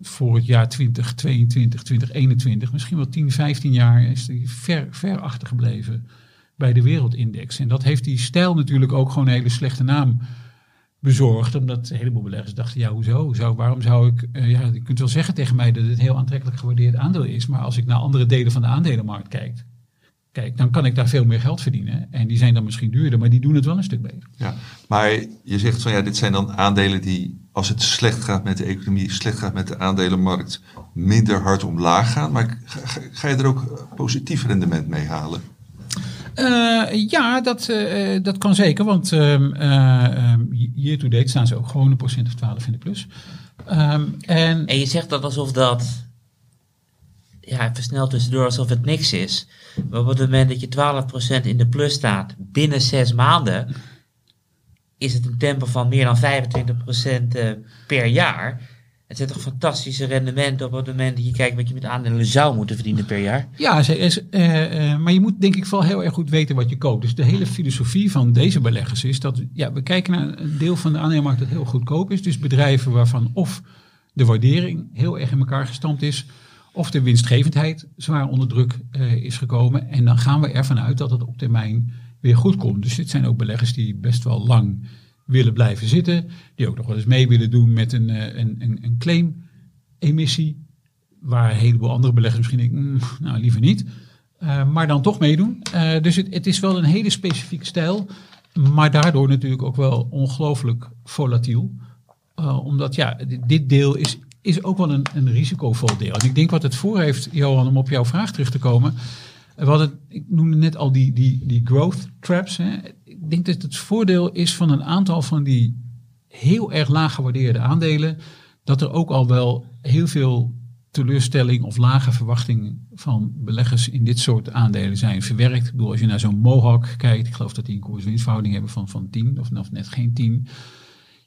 voor het jaar 2022, 2021, misschien wel 10, 15 jaar is die ver achtergebleven bij de wereldindex. En dat heeft die stijl natuurlijk ook gewoon een hele slechte naam bezorgd, omdat een heleboel beleggers dachten, waarom zou ik, je kunt wel zeggen tegen mij dat het een heel aantrekkelijk gewaardeerd aandeel is, maar als ik naar andere delen van de aandelenmarkt kijk, Kijk, dan kan ik daar veel meer geld verdienen. En die zijn dan misschien duurder, maar die doen het wel een stuk beter. Ja, maar je zegt van ja, dit zijn dan aandelen die, als het slecht gaat met de economie, slecht gaat met de aandelenmarkt, minder hard omlaag gaan. Maar ga je er ook positief rendement mee halen? Ja, dat kan zeker. Want year to date staan ze ook gewoon 1% of 12 in de plus. En je zegt dat alsof dat... Ja, versneld tussendoor alsof het niks is. Maar op het moment dat je 12% in de plus staat binnen 6 maanden... is het een tempo van meer dan 25% per jaar. Het zijn toch fantastische rendementen op het moment dat je kijkt wat je met aandelen zou moeten verdienen per jaar. Ja, maar je moet denk ik vooral heel erg goed weten wat je koopt. Dus de hele filosofie van deze beleggers is dat... Ja, we kijken naar een deel van de aandelenmarkt dat heel goedkoop is. Dus bedrijven waarvan of de waardering heel erg in elkaar gestampt is... of de winstgevendheid zwaar onder druk is gekomen. En dan gaan we ervan uit dat het op termijn weer goed komt. Dus dit zijn ook beleggers die best wel lang willen blijven zitten. Die ook nog wel eens mee willen doen met een claim-emissie. Waar een heleboel andere beleggers misschien denken, nou liever niet. Maar dan toch meedoen. Dus het is wel een hele specifieke stijl. Maar daardoor natuurlijk ook wel ongelooflijk volatiel. Omdat ja, dit deel is ook wel een risicovol deel. En ik denk wat het voor heeft, Johan, om op jouw vraag terug te komen. Ik noemde net al die growth traps. Hè. Ik denk dat het voordeel is van een aantal van die heel erg laag gewaardeerde aandelen, dat er ook al wel heel veel teleurstelling of lage verwachtingen van beleggers in dit soort aandelen zijn verwerkt. Ik bedoel, als je naar zo'n Mohawk kijkt, ik geloof dat die een koers-winstverhouding hebben van 10 of net geen 10.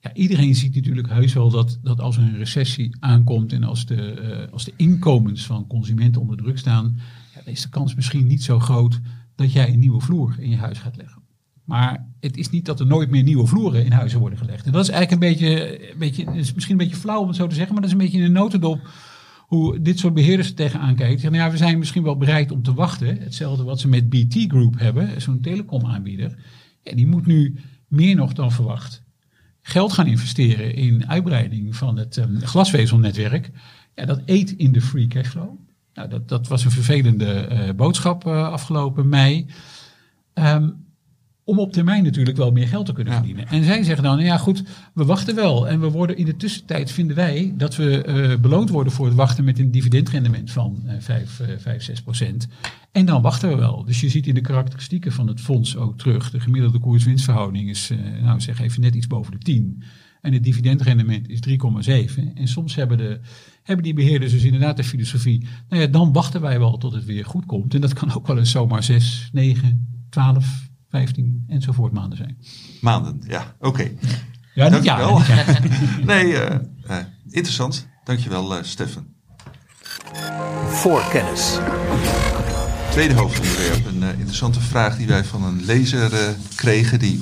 Ja, iedereen ziet natuurlijk heus wel dat als er een recessie aankomt en als de inkomens van consumenten onder druk staan, ja, dan is de kans misschien niet zo groot dat jij een nieuwe vloer in je huis gaat leggen. Maar het is niet dat er nooit meer nieuwe vloeren in huizen worden gelegd. En dat is eigenlijk is misschien een beetje flauw om het zo te zeggen, maar dat is een beetje in een notendop hoe dit soort beheerders er tegenaan kijken. Nou ja, we zijn misschien wel bereid om te wachten. Hetzelfde wat ze met BT Group hebben, zo'n telecomaanbieder. Ja, die moet nu meer nog dan verwacht geld gaan investeren in uitbreiding van het glasvezelnetwerk. Ja, dat eet in de free cashflow. Nou, dat was een vervelende boodschap afgelopen mei. Om op termijn natuurlijk wel meer geld te kunnen verdienen. En zij zeggen dan, nou ja goed, we wachten wel. En we worden in de tussentijd, vinden wij, dat we beloond worden voor het wachten met een dividendrendement van 5-6%. En dan wachten we wel. Dus je ziet in de karakteristieken van het fonds ook terug. De gemiddelde koers-winstverhouding is, nou zeg even net iets boven de 10. En het dividendrendement is 3,7. En soms hebben die beheerders dus inderdaad de filosofie, nou ja, dan wachten wij wel tot het weer goed komt. En dat kan ook wel eens zomaar 6, 9, 12... 15 enzovoort maanden zijn. Maanden, ja. Oké. Ja, niet ja. Nee, interessant. Dankjewel, Stefan. Voorkennis. Tweede hoofdonderwerp. Een interessante vraag die wij van een lezer kregen. Die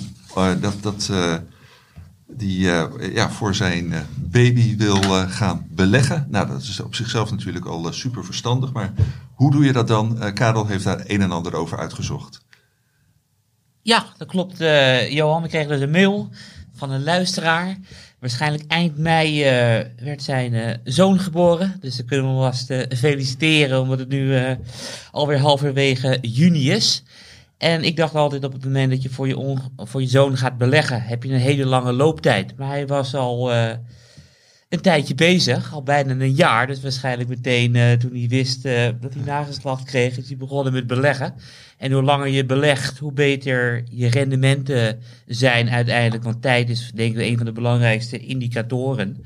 voor zijn baby wil gaan beleggen. Nou, dat is op zichzelf natuurlijk al super verstandig. Maar hoe doe je dat dan? Karel heeft daar een en ander over uitgezocht. Ja, dat klopt, Johan. We kregen dus een mail van een luisteraar. Waarschijnlijk eind mei werd zijn zoon geboren. Dus dan kunnen we hem alvast feliciteren, omdat het nu alweer halverwege juni is. En ik dacht altijd, op het moment dat je voor je zoon gaat beleggen, heb je een hele lange looptijd. Maar hij was al een tijdje bezig, al bijna een jaar. Dus waarschijnlijk meteen toen hij wist dat hij nageslacht kreeg, is hij begonnen met beleggen. En hoe langer je belegt, hoe beter je rendementen zijn uiteindelijk. Want tijd is denk ik een van de belangrijkste indicatoren.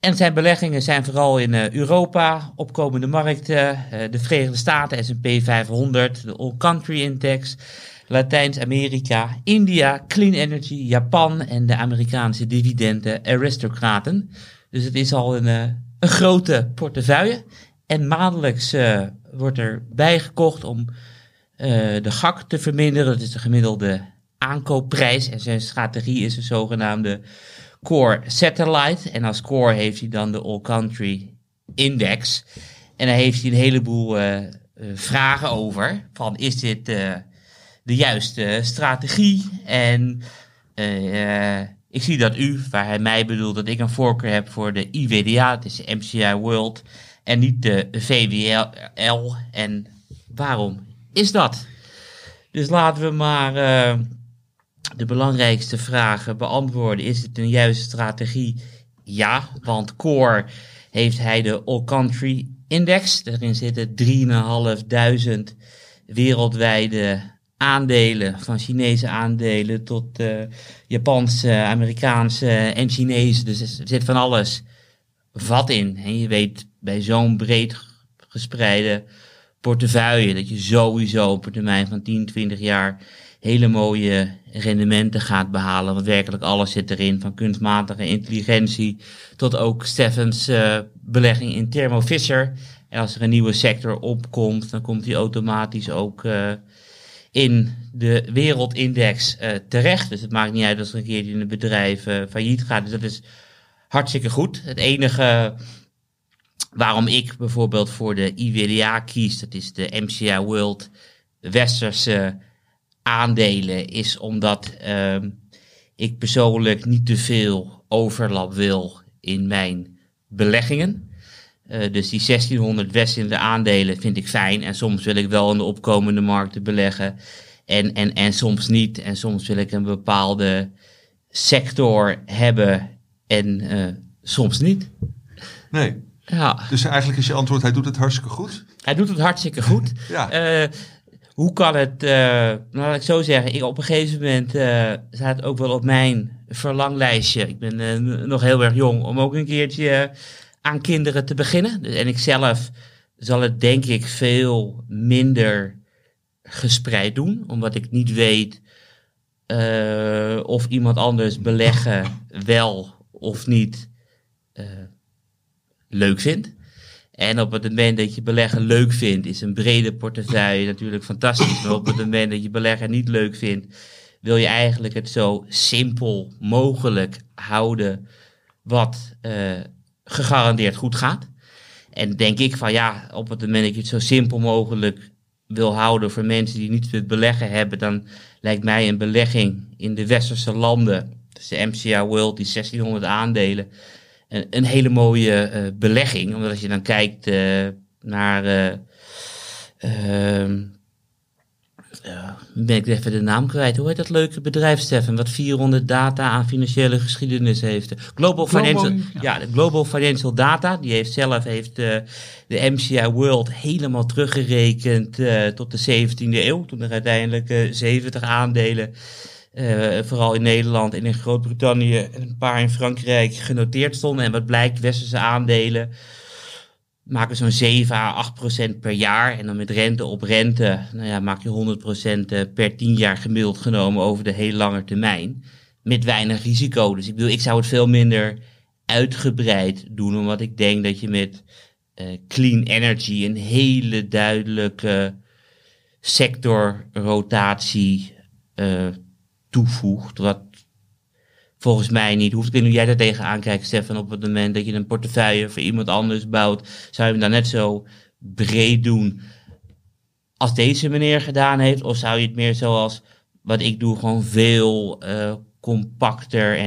En zijn beleggingen zijn vooral in Europa, opkomende markten, de Verenigde Staten, S&P 500, de All Country Index, Latijns-Amerika, India, Clean Energy, Japan en de Amerikaanse dividenden-aristocraten. Dus het is al een grote portefeuille. En maandelijks wordt er bijgekocht om de GAK te verminderen. Dat is de gemiddelde aankoopprijs. En zijn strategie is de zogenaamde Core Satellite. En als Core heeft hij dan de All Country Index. En daar heeft hij een heleboel vragen over. Van is dit de juiste strategie? En ik zie dat u, waar hij mij bedoelt, dat ik een voorkeur heb voor de IWDA. Het is de MSCI World. En niet de VWL en Waarom is dat? Dus laten we maar de belangrijkste vragen beantwoorden. Is het een juiste strategie? Ja, want core heeft hij de All Country Index. Daarin zitten 3.500 wereldwijde aandelen, van Chinese aandelen tot Japanse, Amerikaanse en Chinese. Dus er zit van alles vat in. En je weet bij zo'n breed gespreide portefeuille dat je sowieso op een termijn van 10, 20 jaar hele mooie rendementen gaat behalen. Want werkelijk alles zit erin, van kunstmatige intelligentie tot ook Steffens belegging in Thermo Fisher. En als er een nieuwe sector opkomt, dan komt die automatisch ook in de wereldindex terecht. Dus het maakt niet uit als er een keer in een bedrijf failliet gaat. Dus dat is hartstikke goed. Het enige waarom ik bijvoorbeeld voor de IWDA kies, dat is de MSCI World Westerse aandelen, is omdat ik persoonlijk niet te veel overlap wil in mijn beleggingen. Dus die 1600 westerse aandelen vind ik fijn. En soms wil ik wel in de opkomende markten beleggen. En soms niet. En soms wil ik een bepaalde sector hebben. En soms niet. Nee. Ja. Dus eigenlijk is je antwoord, hij doet het hartstikke goed? Hij doet het hartstikke goed. Ja. Hoe kan het, laat ik zo zeggen, ik op een gegeven moment staat ook wel op mijn verlanglijstje. Ik ben nog heel erg jong om ook een keertje aan kinderen te beginnen. En ik zelf zal het denk ik veel minder gespreid doen. Omdat ik niet weet of iemand anders beleggen wel of niet leuk vindt. En op het moment dat je beleggen leuk vindt, is een brede portefeuille natuurlijk fantastisch. Maar op het moment dat je beleggen niet leuk vindt, wil je eigenlijk het zo simpel mogelijk houden wat gegarandeerd goed gaat. En denk ik van ja, op het moment dat je het zo simpel mogelijk wil houden voor mensen die niet met beleggen hebben, dan lijkt mij een belegging in de westerse landen, dus de MSCI World, die 1600 aandelen, een hele mooie belegging. Omdat als je dan kijkt naar ben ik even de naam kwijt. Hoe heet dat leuke bedrijf, Stefan? Wat 400 data aan financiële geschiedenis heeft. De Global Financial Data. Die heeft zelf de MSCI World helemaal teruggerekend tot de 17e eeuw. Toen er uiteindelijk 70 aandelen, vooral in Nederland en in Groot-Brittannië en een paar in Frankrijk, genoteerd stonden. En wat blijkt, westerse aandelen maken zo'n 7-8% per jaar. En dan met rente op rente, nou ja, maak je 100% per 10 jaar gemiddeld genomen over de heel lange termijn. Met weinig risico. Dus ik zou het veel minder uitgebreid doen. Omdat ik denk dat je met clean energy een hele duidelijke sectorrotatie toevoegt. Wat volgens mij niet hoeft. Ik weet niet hoe jij daar tegenaan kijkt, Stefan. Op het moment dat je een portefeuille voor iemand anders bouwt, zou je hem dan net zo breed doen als deze meneer gedaan heeft? Of zou je het meer zoals wat ik doe, gewoon veel compacter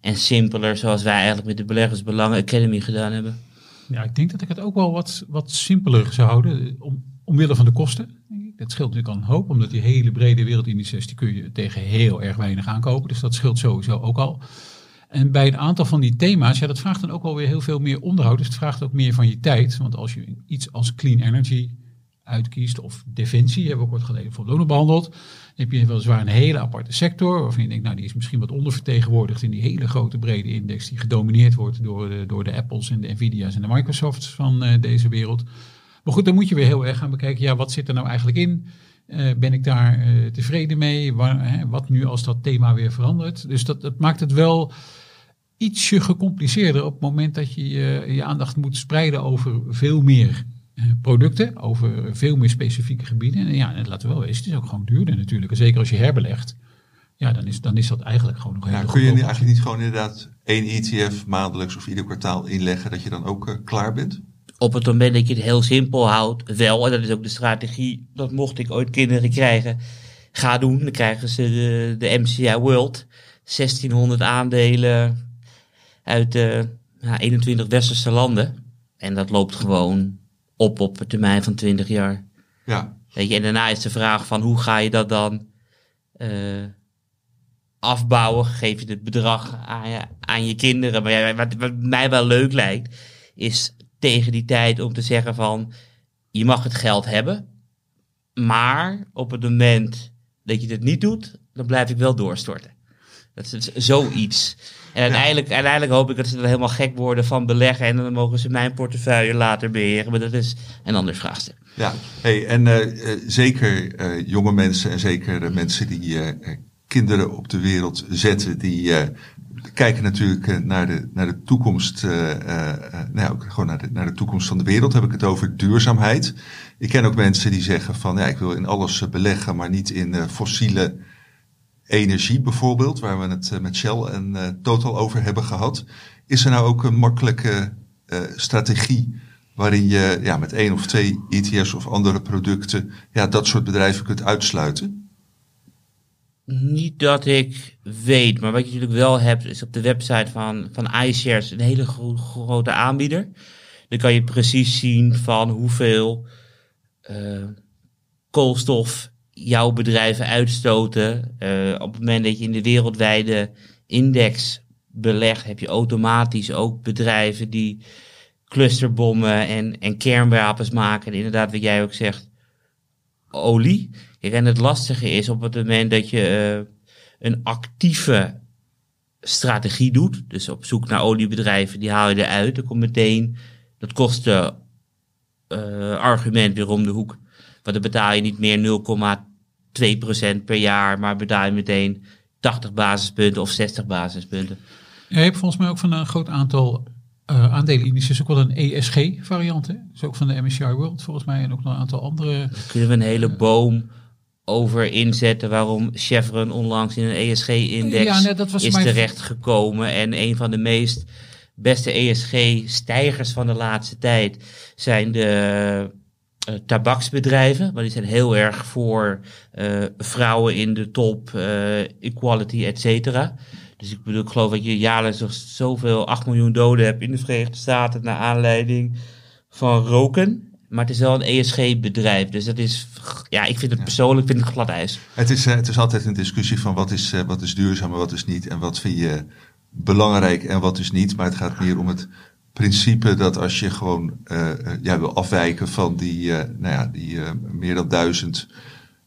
en simpeler, zoals wij eigenlijk met de Beleggersbelangen Academy gedaan hebben? Ja, ik denk dat ik het ook wel wat simpeler zou houden, omwille van de kosten. Dat scheelt natuurlijk al een hoop, omdat die hele brede wereldindices, die kun je tegen heel erg weinig aankopen. Dus dat scheelt sowieso ook al. En bij een aantal van die thema's, ja, dat vraagt dan ook wel weer heel veel meer onderhoud. Dus het vraagt ook meer van je tijd. Want als je iets als clean energy uitkiest of defensie, hebben we kort geleden voor lonen behandeld, dan heb je weliswaar een hele aparte sector, waarvan je denkt, nou, die is misschien wat ondervertegenwoordigd in die hele grote brede index die gedomineerd wordt door de Apples en de Nvidia's en de Microsofts van deze wereld. Maar goed, dan moet je weer heel erg gaan bekijken, ja, wat zit er nou eigenlijk in? Ben ik daar tevreden mee? Wat nu als dat thema weer verandert? Dus dat maakt het wel ietsje gecompliceerder op het moment dat je je aandacht moet spreiden over veel meer producten, over veel meer specifieke gebieden. En ja, en laten we wel wezen, het is ook gewoon duurder natuurlijk. En zeker als je herbelegt, ja, dan is dat eigenlijk gewoon nog heel goedkoop. Kun je eigenlijk niet gewoon inderdaad 1 ETF maandelijks of ieder kwartaal inleggen, dat je dan ook klaar bent? Op het moment dat je het heel simpel houdt, wel. En dat is ook de strategie, dat mocht ik ooit kinderen krijgen, ga doen. Dan krijgen ze de MSCI World. 1600 aandelen uit 21 westerse landen. En dat loopt gewoon op een termijn van 20 jaar. Ja, Weet je, en daarna is de vraag van hoe ga je dat dan afbouwen? Geef je het bedrag aan je kinderen? Maar ja, wat mij wel leuk lijkt, is tegen die tijd om te zeggen van je mag het geld hebben, maar op het moment dat je het niet doet, dan blijf ik wel doorstorten. Dat is zoiets. En uiteindelijk hoop ik dat ze er helemaal gek worden van beleggen. En dan mogen ze mijn portefeuille later beheren. Maar dat is een ander vraagstuk. Ja, hey, en zeker jonge mensen en zeker mensen die kinderen op de wereld zetten. Die kijken natuurlijk naar de toekomst. Gewoon naar de toekomst van de wereld. Heb ik het over duurzaamheid. Ik ken ook mensen die zeggen van ja, ik wil in alles beleggen, maar niet in fossiele energie bijvoorbeeld, waar we het met Shell en Total over hebben gehad. Is er nou ook een makkelijke strategie waarin je met 1 of 2 ETF's of andere producten dat soort bedrijven kunt uitsluiten? Niet dat ik weet, maar wat je natuurlijk wel hebt is op de website van iShares een hele grote aanbieder. Dan kan je precies zien van hoeveel koolstof jouw bedrijven uitstoten. Op het moment dat je in de wereldwijde index belegt, heb je automatisch ook bedrijven die clusterbommen en kernwapens maken. En inderdaad, wat jij ook zegt, olie. En het lastige is op het moment dat je een actieve strategie doet, dus op zoek naar oliebedrijven, die haal je eruit. Dan komt meteen dat kostenargument weer om de hoek. Want dan betaal je niet meer 0,2% per jaar, maar betaal je meteen 80 basispunten of 60 basispunten. Ja, je hebt volgens mij ook van een groot aantal aandelenindexen ook wel een ESG-variant. Dus ook van de MSCI World volgens mij en ook nog een aantal andere. Daar kunnen we een hele boom over inzetten waarom Chevron onlangs in een ESG-index terechtgekomen. En een van de meest beste ESG-stijgers van de laatste tijd zijn de tabaksbedrijven, maar die zijn heel erg voor vrouwen in de top, equality, et cetera. Dus ik bedoel, ik geloof dat je jaarlijks nog zoveel 8 miljoen doden hebt in de Verenigde Staten naar aanleiding van roken. Maar het is wel een ESG-bedrijf, dus dat is, ik vind het persoonlijk vind ik glad ijs. Het is altijd een discussie van wat is duurzaam en wat is niet en wat vind je belangrijk en wat is niet. Maar het gaat meer om het principe dat als je gewoon wil afwijken van die meer dan 1000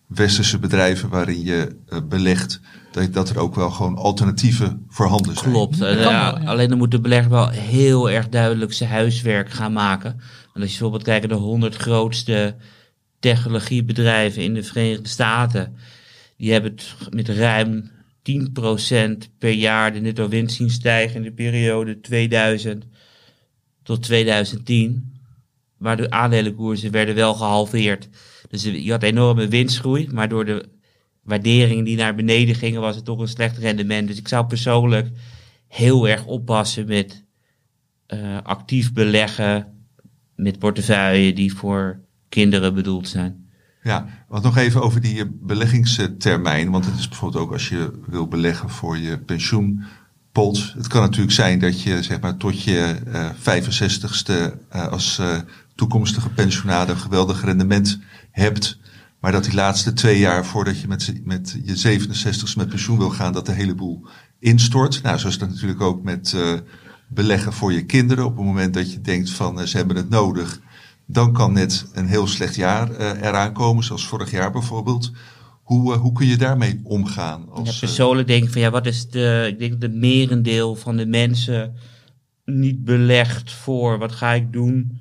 westerse bedrijven waarin je belegt, dat er ook wel gewoon alternatieven voorhanden zijn. Klopt, alleen dan moet de belegger wel heel erg duidelijk zijn huiswerk gaan maken. Want als je bijvoorbeeld kijkt naar de 100 grootste technologiebedrijven in de Verenigde Staten, die hebben het met ruim 10% per jaar de netto winst zien stijgen in de periode 2000 tot 2010, maar de aandelenkoersen werden wel gehalveerd. Dus je had enorme winstgroei, maar door de waarderingen die naar beneden gingen, was het toch een slecht rendement. Dus ik zou persoonlijk heel erg oppassen met actief beleggen met portefeuille die voor kinderen bedoeld zijn. Ja, want nog even over die beleggingstermijn, want het is bijvoorbeeld ook als je wil beleggen voor je pensioen. Het kan natuurlijk zijn dat je tot je 65ste als toekomstige pensionaar een geweldig rendement hebt, maar dat die laatste 2 jaar voordat je met je 67ste met pensioen wil gaan, dat de hele boel instort. Nou, zo is dat natuurlijk ook met beleggen voor je kinderen. Op het moment dat je denkt van ze hebben het nodig, dan kan net een heel slecht jaar eraan komen, zoals vorig jaar bijvoorbeeld. Hoe kun je daarmee omgaan? Persoonlijk denk ik van wat is ik denk dat de merendeel van de mensen niet belegt voor wat ga ik doen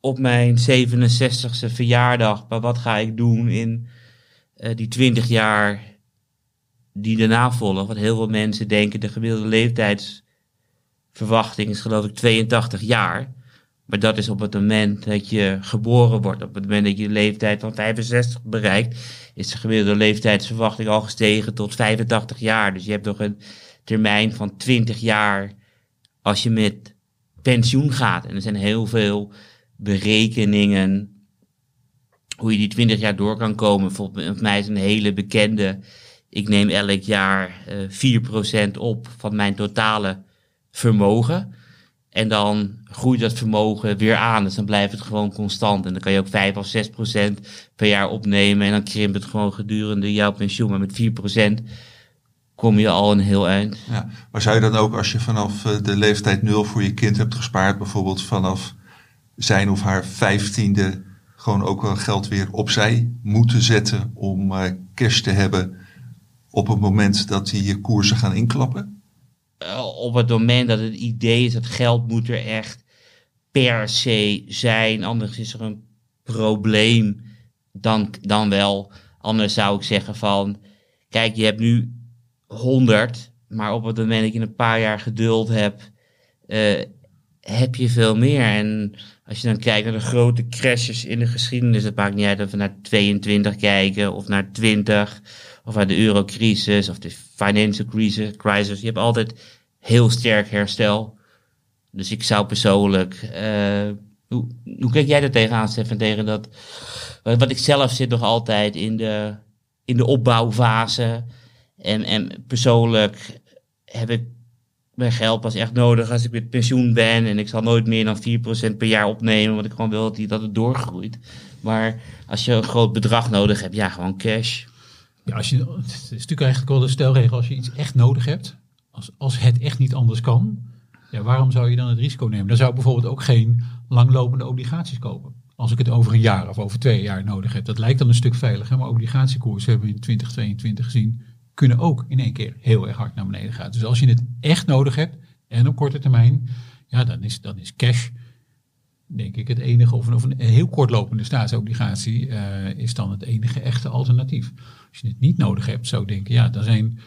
op mijn 67ste verjaardag, maar wat ga ik doen in die 20 jaar die daarna volgen? Want heel veel mensen denken de gemiddelde leeftijdsverwachting is geloof ik 82 jaar. Maar dat is op het moment dat je geboren wordt. Op het moment dat je de leeftijd van 65 bereikt, is de gemiddelde leeftijdsverwachting al gestegen tot 85 jaar. Dus je hebt nog een termijn van 20 jaar als je met pensioen gaat. En er zijn heel veel berekeningen hoe je die 20 jaar door kan komen. Volgens mij is een hele bekende, ik neem elk jaar 4% op van mijn totale vermogen. En dan groeit dat vermogen weer aan. Dus dan blijft het gewoon constant. En dan kan je ook 5 of 6% per jaar opnemen. En dan krimpt het gewoon gedurende jouw pensioen. Maar met 4% kom je al een heel eind. Ja, maar zou je dan ook, als je vanaf de leeftijd 0 voor je kind hebt gespaard, bijvoorbeeld vanaf zijn of haar 15e, gewoon ook wel geld weer opzij moeten zetten om cash te hebben op het moment dat die koersen gaan inklappen? Op het moment dat het idee is dat geld moet er echt per se zijn. Anders is er een probleem. Dan wel. Anders zou ik zeggen van, kijk, je hebt nu 100. Maar op het moment dat je een paar jaar geduld hebt, heb je veel meer. En als je dan kijkt naar de grote crashes in de geschiedenis, dat maakt niet uit of we naar 22 kijken of naar 20... of naar de eurocrisis of de financial crisis. Je hebt altijd heel sterk herstel. Dus ik zou persoonlijk... Hoe kijk jij er tegenaan, Stefan? Tegen dat, wat ik zelf zit nog altijd in de opbouwfase. En persoonlijk heb ik mijn geld pas echt nodig als ik met pensioen ben. En ik zal nooit meer dan 4% per jaar opnemen. Want ik gewoon wil dat het doorgroeit. Maar als je een groot bedrag nodig hebt, ja, gewoon cash. Ja, het is natuurlijk eigenlijk wel de stelregel, als je iets echt nodig hebt, als het echt niet anders kan, ja, waarom zou je dan het risico nemen? Dan zou ik bijvoorbeeld ook geen langlopende obligaties kopen. Als ik het over een jaar of over 2 jaar nodig heb. Dat lijkt dan een stuk veiliger, maar obligatiekoersen hebben we in 2022 gezien, kunnen ook in één keer heel erg hard naar beneden gaan. Dus als je het echt nodig hebt, en op korte termijn, ja, dan is cash, denk ik, het enige, of een heel kortlopende staatsobligatie is dan het enige echte alternatief. Als je het niet nodig hebt, zou ik denken, ja, dan zijn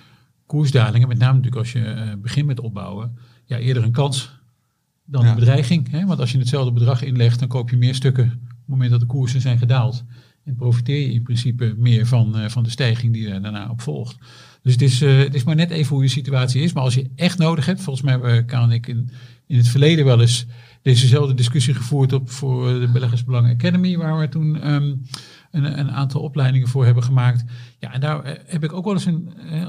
koersdalingen, met name natuurlijk als je begint met opbouwen, ja, eerder een kans dan een bedreiging. Hè? Want als je hetzelfde bedrag inlegt, dan koop je meer stukken op het moment dat de koersen zijn gedaald. En profiteer je in principe meer van de stijging die er daarna op volgt. Dus het is maar net even hoe je situatie is. Maar als je echt nodig hebt, volgens mij hebben Karel en ik in het verleden wel eens dezezelfde discussie gevoerd voor de Beleggersbelangen Academy, waar we toen een aantal opleidingen voor hebben gemaakt. Ja, en daar heb ik ook wel eens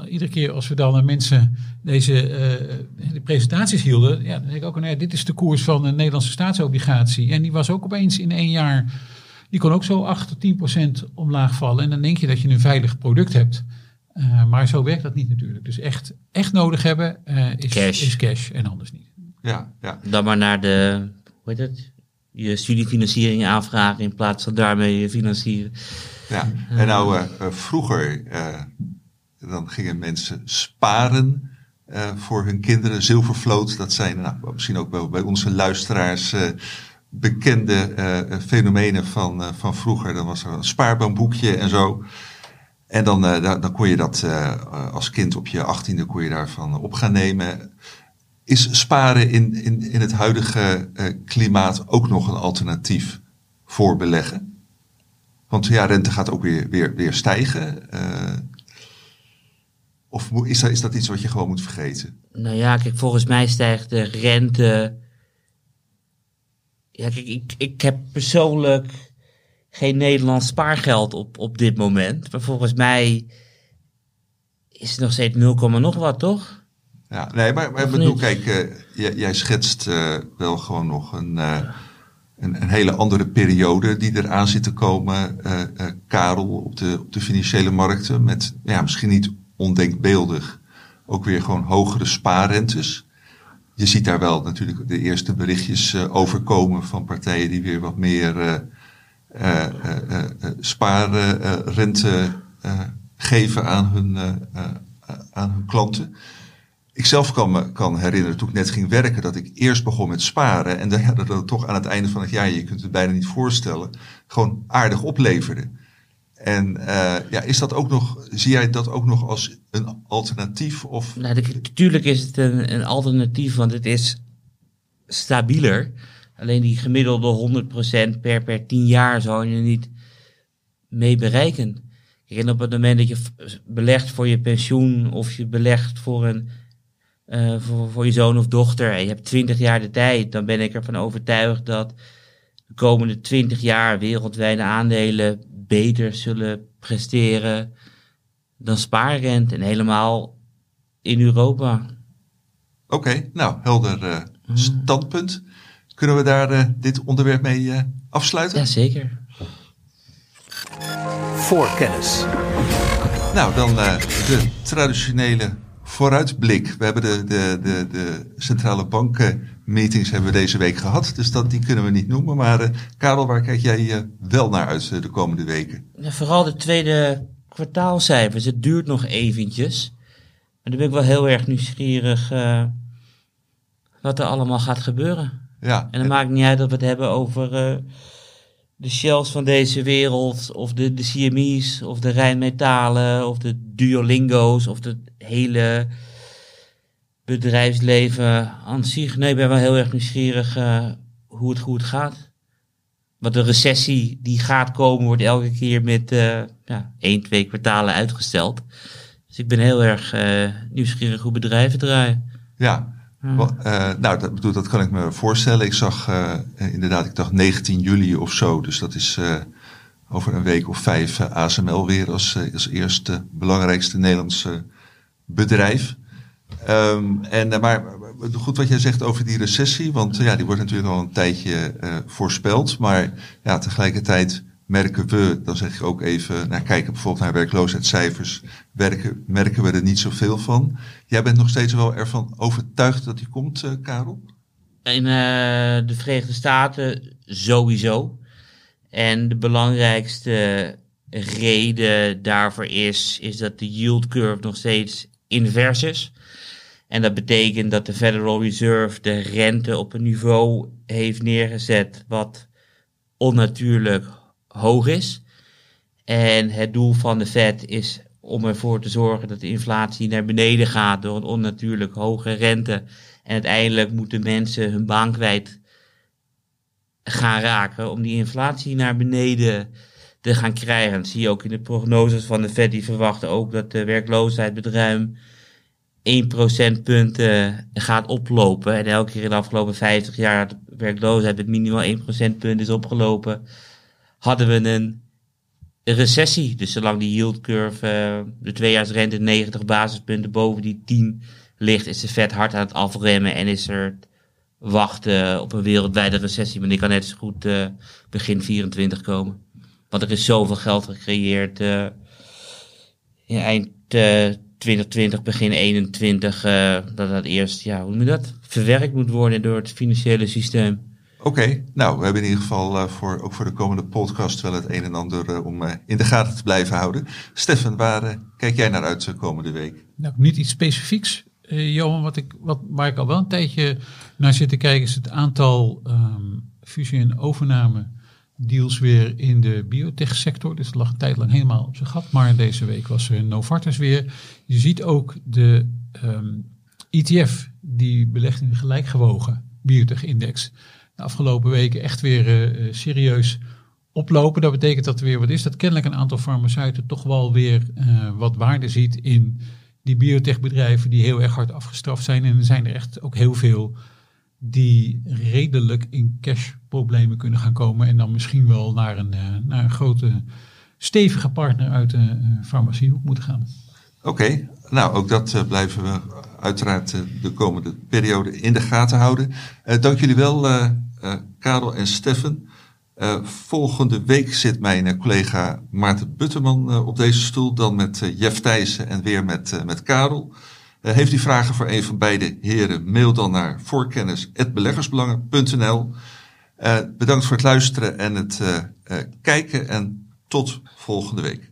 iedere keer als we dan aan mensen de presentaties hielden, ja, dan denk ik ook, nou ja, dit is de koers van een Nederlandse staatsobligatie. En die was ook opeens in 1 jaar, die kon ook zo 8 tot 10% omlaag vallen. En dan denk je dat je een veilig product hebt. Maar zo werkt dat niet natuurlijk. Dus echt nodig hebben is cash en anders niet. Ja, ja. Dan maar naar de, hoe heet het, je studiefinanciering aanvragen in plaats van daarmee je financieren. Ja, en nou vroeger dan gingen mensen sparen voor hun kinderen. Zilvervloot, dat zijn misschien ook wel bij onze luisteraars bekende fenomenen van vroeger. Dan was er een spaarbankboekje en zo. En dan kon je dat als kind op je 18e kon je daarvan op gaan nemen. Is sparen in het huidige klimaat ook nog een alternatief voor beleggen? Want ja, rente gaat ook weer stijgen. Of is dat iets wat je gewoon moet vergeten? Nou ja, kijk, volgens mij stijgt de rente. Ja, kijk, ik heb persoonlijk geen Nederlands spaargeld op dit moment. Maar volgens mij is het nog steeds 0, nog wat, toch? Ja, nee, maar ik bedoel, kijk, jij schetst wel gewoon nog een hele andere periode die eraan zit te komen, Karel, op de financiële markten. Met, ja, misschien niet ondenkbeeldig, ook weer gewoon hogere spaarrentes. Je ziet daar wel natuurlijk de eerste berichtjes over komen van partijen die weer wat meer spaarrente geven aan hun klanten. Ik zelf kan herinneren, toen ik net ging werken, dat ik eerst begon met sparen. En dat toch aan het einde van het jaar, je kunt het bijna niet voorstellen, gewoon aardig opleverde. En ja, is dat ook nog, zie jij dat ook nog als een alternatief? Of? Nou, natuurlijk is het een alternatief, want het is stabieler. Alleen die gemiddelde 100% per 10 jaar zou je niet mee bereiken. En op het moment dat je belegt voor je pensioen of je belegt voor een voor je zoon of dochter en je hebt 20 jaar de tijd, dan ben ik ervan overtuigd dat de komende 20 jaar wereldwijde aandelen beter zullen presteren dan spaarrente en helemaal in Europa. Oké, nou helder standpunt. Kunnen we daar dit onderwerp mee afsluiten? Jazeker. Voorkennis. Nou, dan de traditionele vooruitblik. We hebben de centrale bankenmeetings hebben we deze week gehad. Dus die kunnen we niet noemen. Maar Karel, waar kijk jij wel naar uit de komende weken? Ja, vooral de tweede kwartaalcijfers. Het duurt nog eventjes. Maar dan ben ik wel heel erg nieuwsgierig wat er allemaal gaat gebeuren. Ja, en maakt niet uit dat we het hebben over de Shells van deze wereld, of de CME's, of de Rijnmetalen, of de Duolingo's, of het hele bedrijfsleven aan zich. Nee, ik ben wel heel erg nieuwsgierig hoe het gaat. Want de recessie die gaat komen, wordt elke keer met 1-2 kwartalen uitgesteld. Dus ik ben heel erg nieuwsgierig hoe bedrijven draaien. Ja. Dat kan ik me voorstellen. Ik zag ik dacht 19 juli of zo. Dus dat is over een week of 5 ASML weer als eerste belangrijkste Nederlandse bedrijf. Maar goed wat jij zegt over die recessie. Want die wordt natuurlijk al een tijdje voorspeld. Maar ja, tegelijkertijd merken we, dan zeg ik ook even, kijken bijvoorbeeld naar werkloosheidscijfers, merken we er niet zoveel van. Jij bent nog steeds wel ervan overtuigd dat die komt, Karel? In de Verenigde Staten sowieso. En de belangrijkste reden daarvoor is dat de yield curve nog steeds invers is. En dat betekent dat de Federal Reserve de rente op een niveau heeft neergezet wat onnatuurlijk hoog is. En het doel van de Fed is om ervoor te zorgen dat de inflatie naar beneden gaat door een onnatuurlijk hoge rente. En uiteindelijk moeten mensen hun baan kwijt gaan raken om die inflatie naar beneden te gaan krijgen. Dat zie je ook in de prognoses van de Fed. Die verwachten ook dat de werkloosheid met ruim 1% gaat oplopen. En elke keer in de afgelopen 50 jaar de werkloosheid met minimaal 1% is opgelopen, hadden we een recessie. Dus zolang die yield curve, de tweejaarsrente 90 basispunten boven die 10 ligt, is de Fed hard aan het afremmen en is er wachten op een wereldwijde recessie. Maar die kan net zo goed begin 24 komen. Want er is zoveel geld gecreëerd eind 2020, begin 21, dat eerst, verwerkt moet worden door het financiële systeem. Oké, we hebben in ieder geval voor de komende podcast wel het een en ander om in de gaten te blijven houden. Stefan, waar kijk jij naar uit de komende week? Nou, niet iets specifieks. Johan, waar ik al wel een tijdje naar zit te kijken is het aantal fusie- en overname deals weer in de biotech sector. Dus het lag een tijd lang helemaal op zijn gat. Maar deze week was er Novartis weer. Je ziet ook de ETF, die belegt in de gelijkgewogen biotech index, de afgelopen weken echt weer serieus oplopen. Dat betekent dat er weer wat is. Dat kennelijk een aantal farmaceuten toch wel weer wat waarde ziet in die biotechbedrijven die heel erg hard afgestraft zijn. En er zijn er echt ook heel veel die redelijk in cash problemen kunnen gaan komen. En dan misschien wel naar een grote stevige partner uit de farmaciehoek moeten gaan. Oké. Nou, ook dat blijven we uiteraard de komende periode in de gaten houden. Dank jullie wel, Karel en Steffen. Volgende week zit mijn collega Maarten Butterman op deze stoel. Dan met Jeff Thijssen en weer met Karel. Heeft u vragen voor een van beide heren? Mail dan naar voorkennis@beleggersbelangen.nl. Bedankt voor het luisteren en het kijken. En tot volgende week.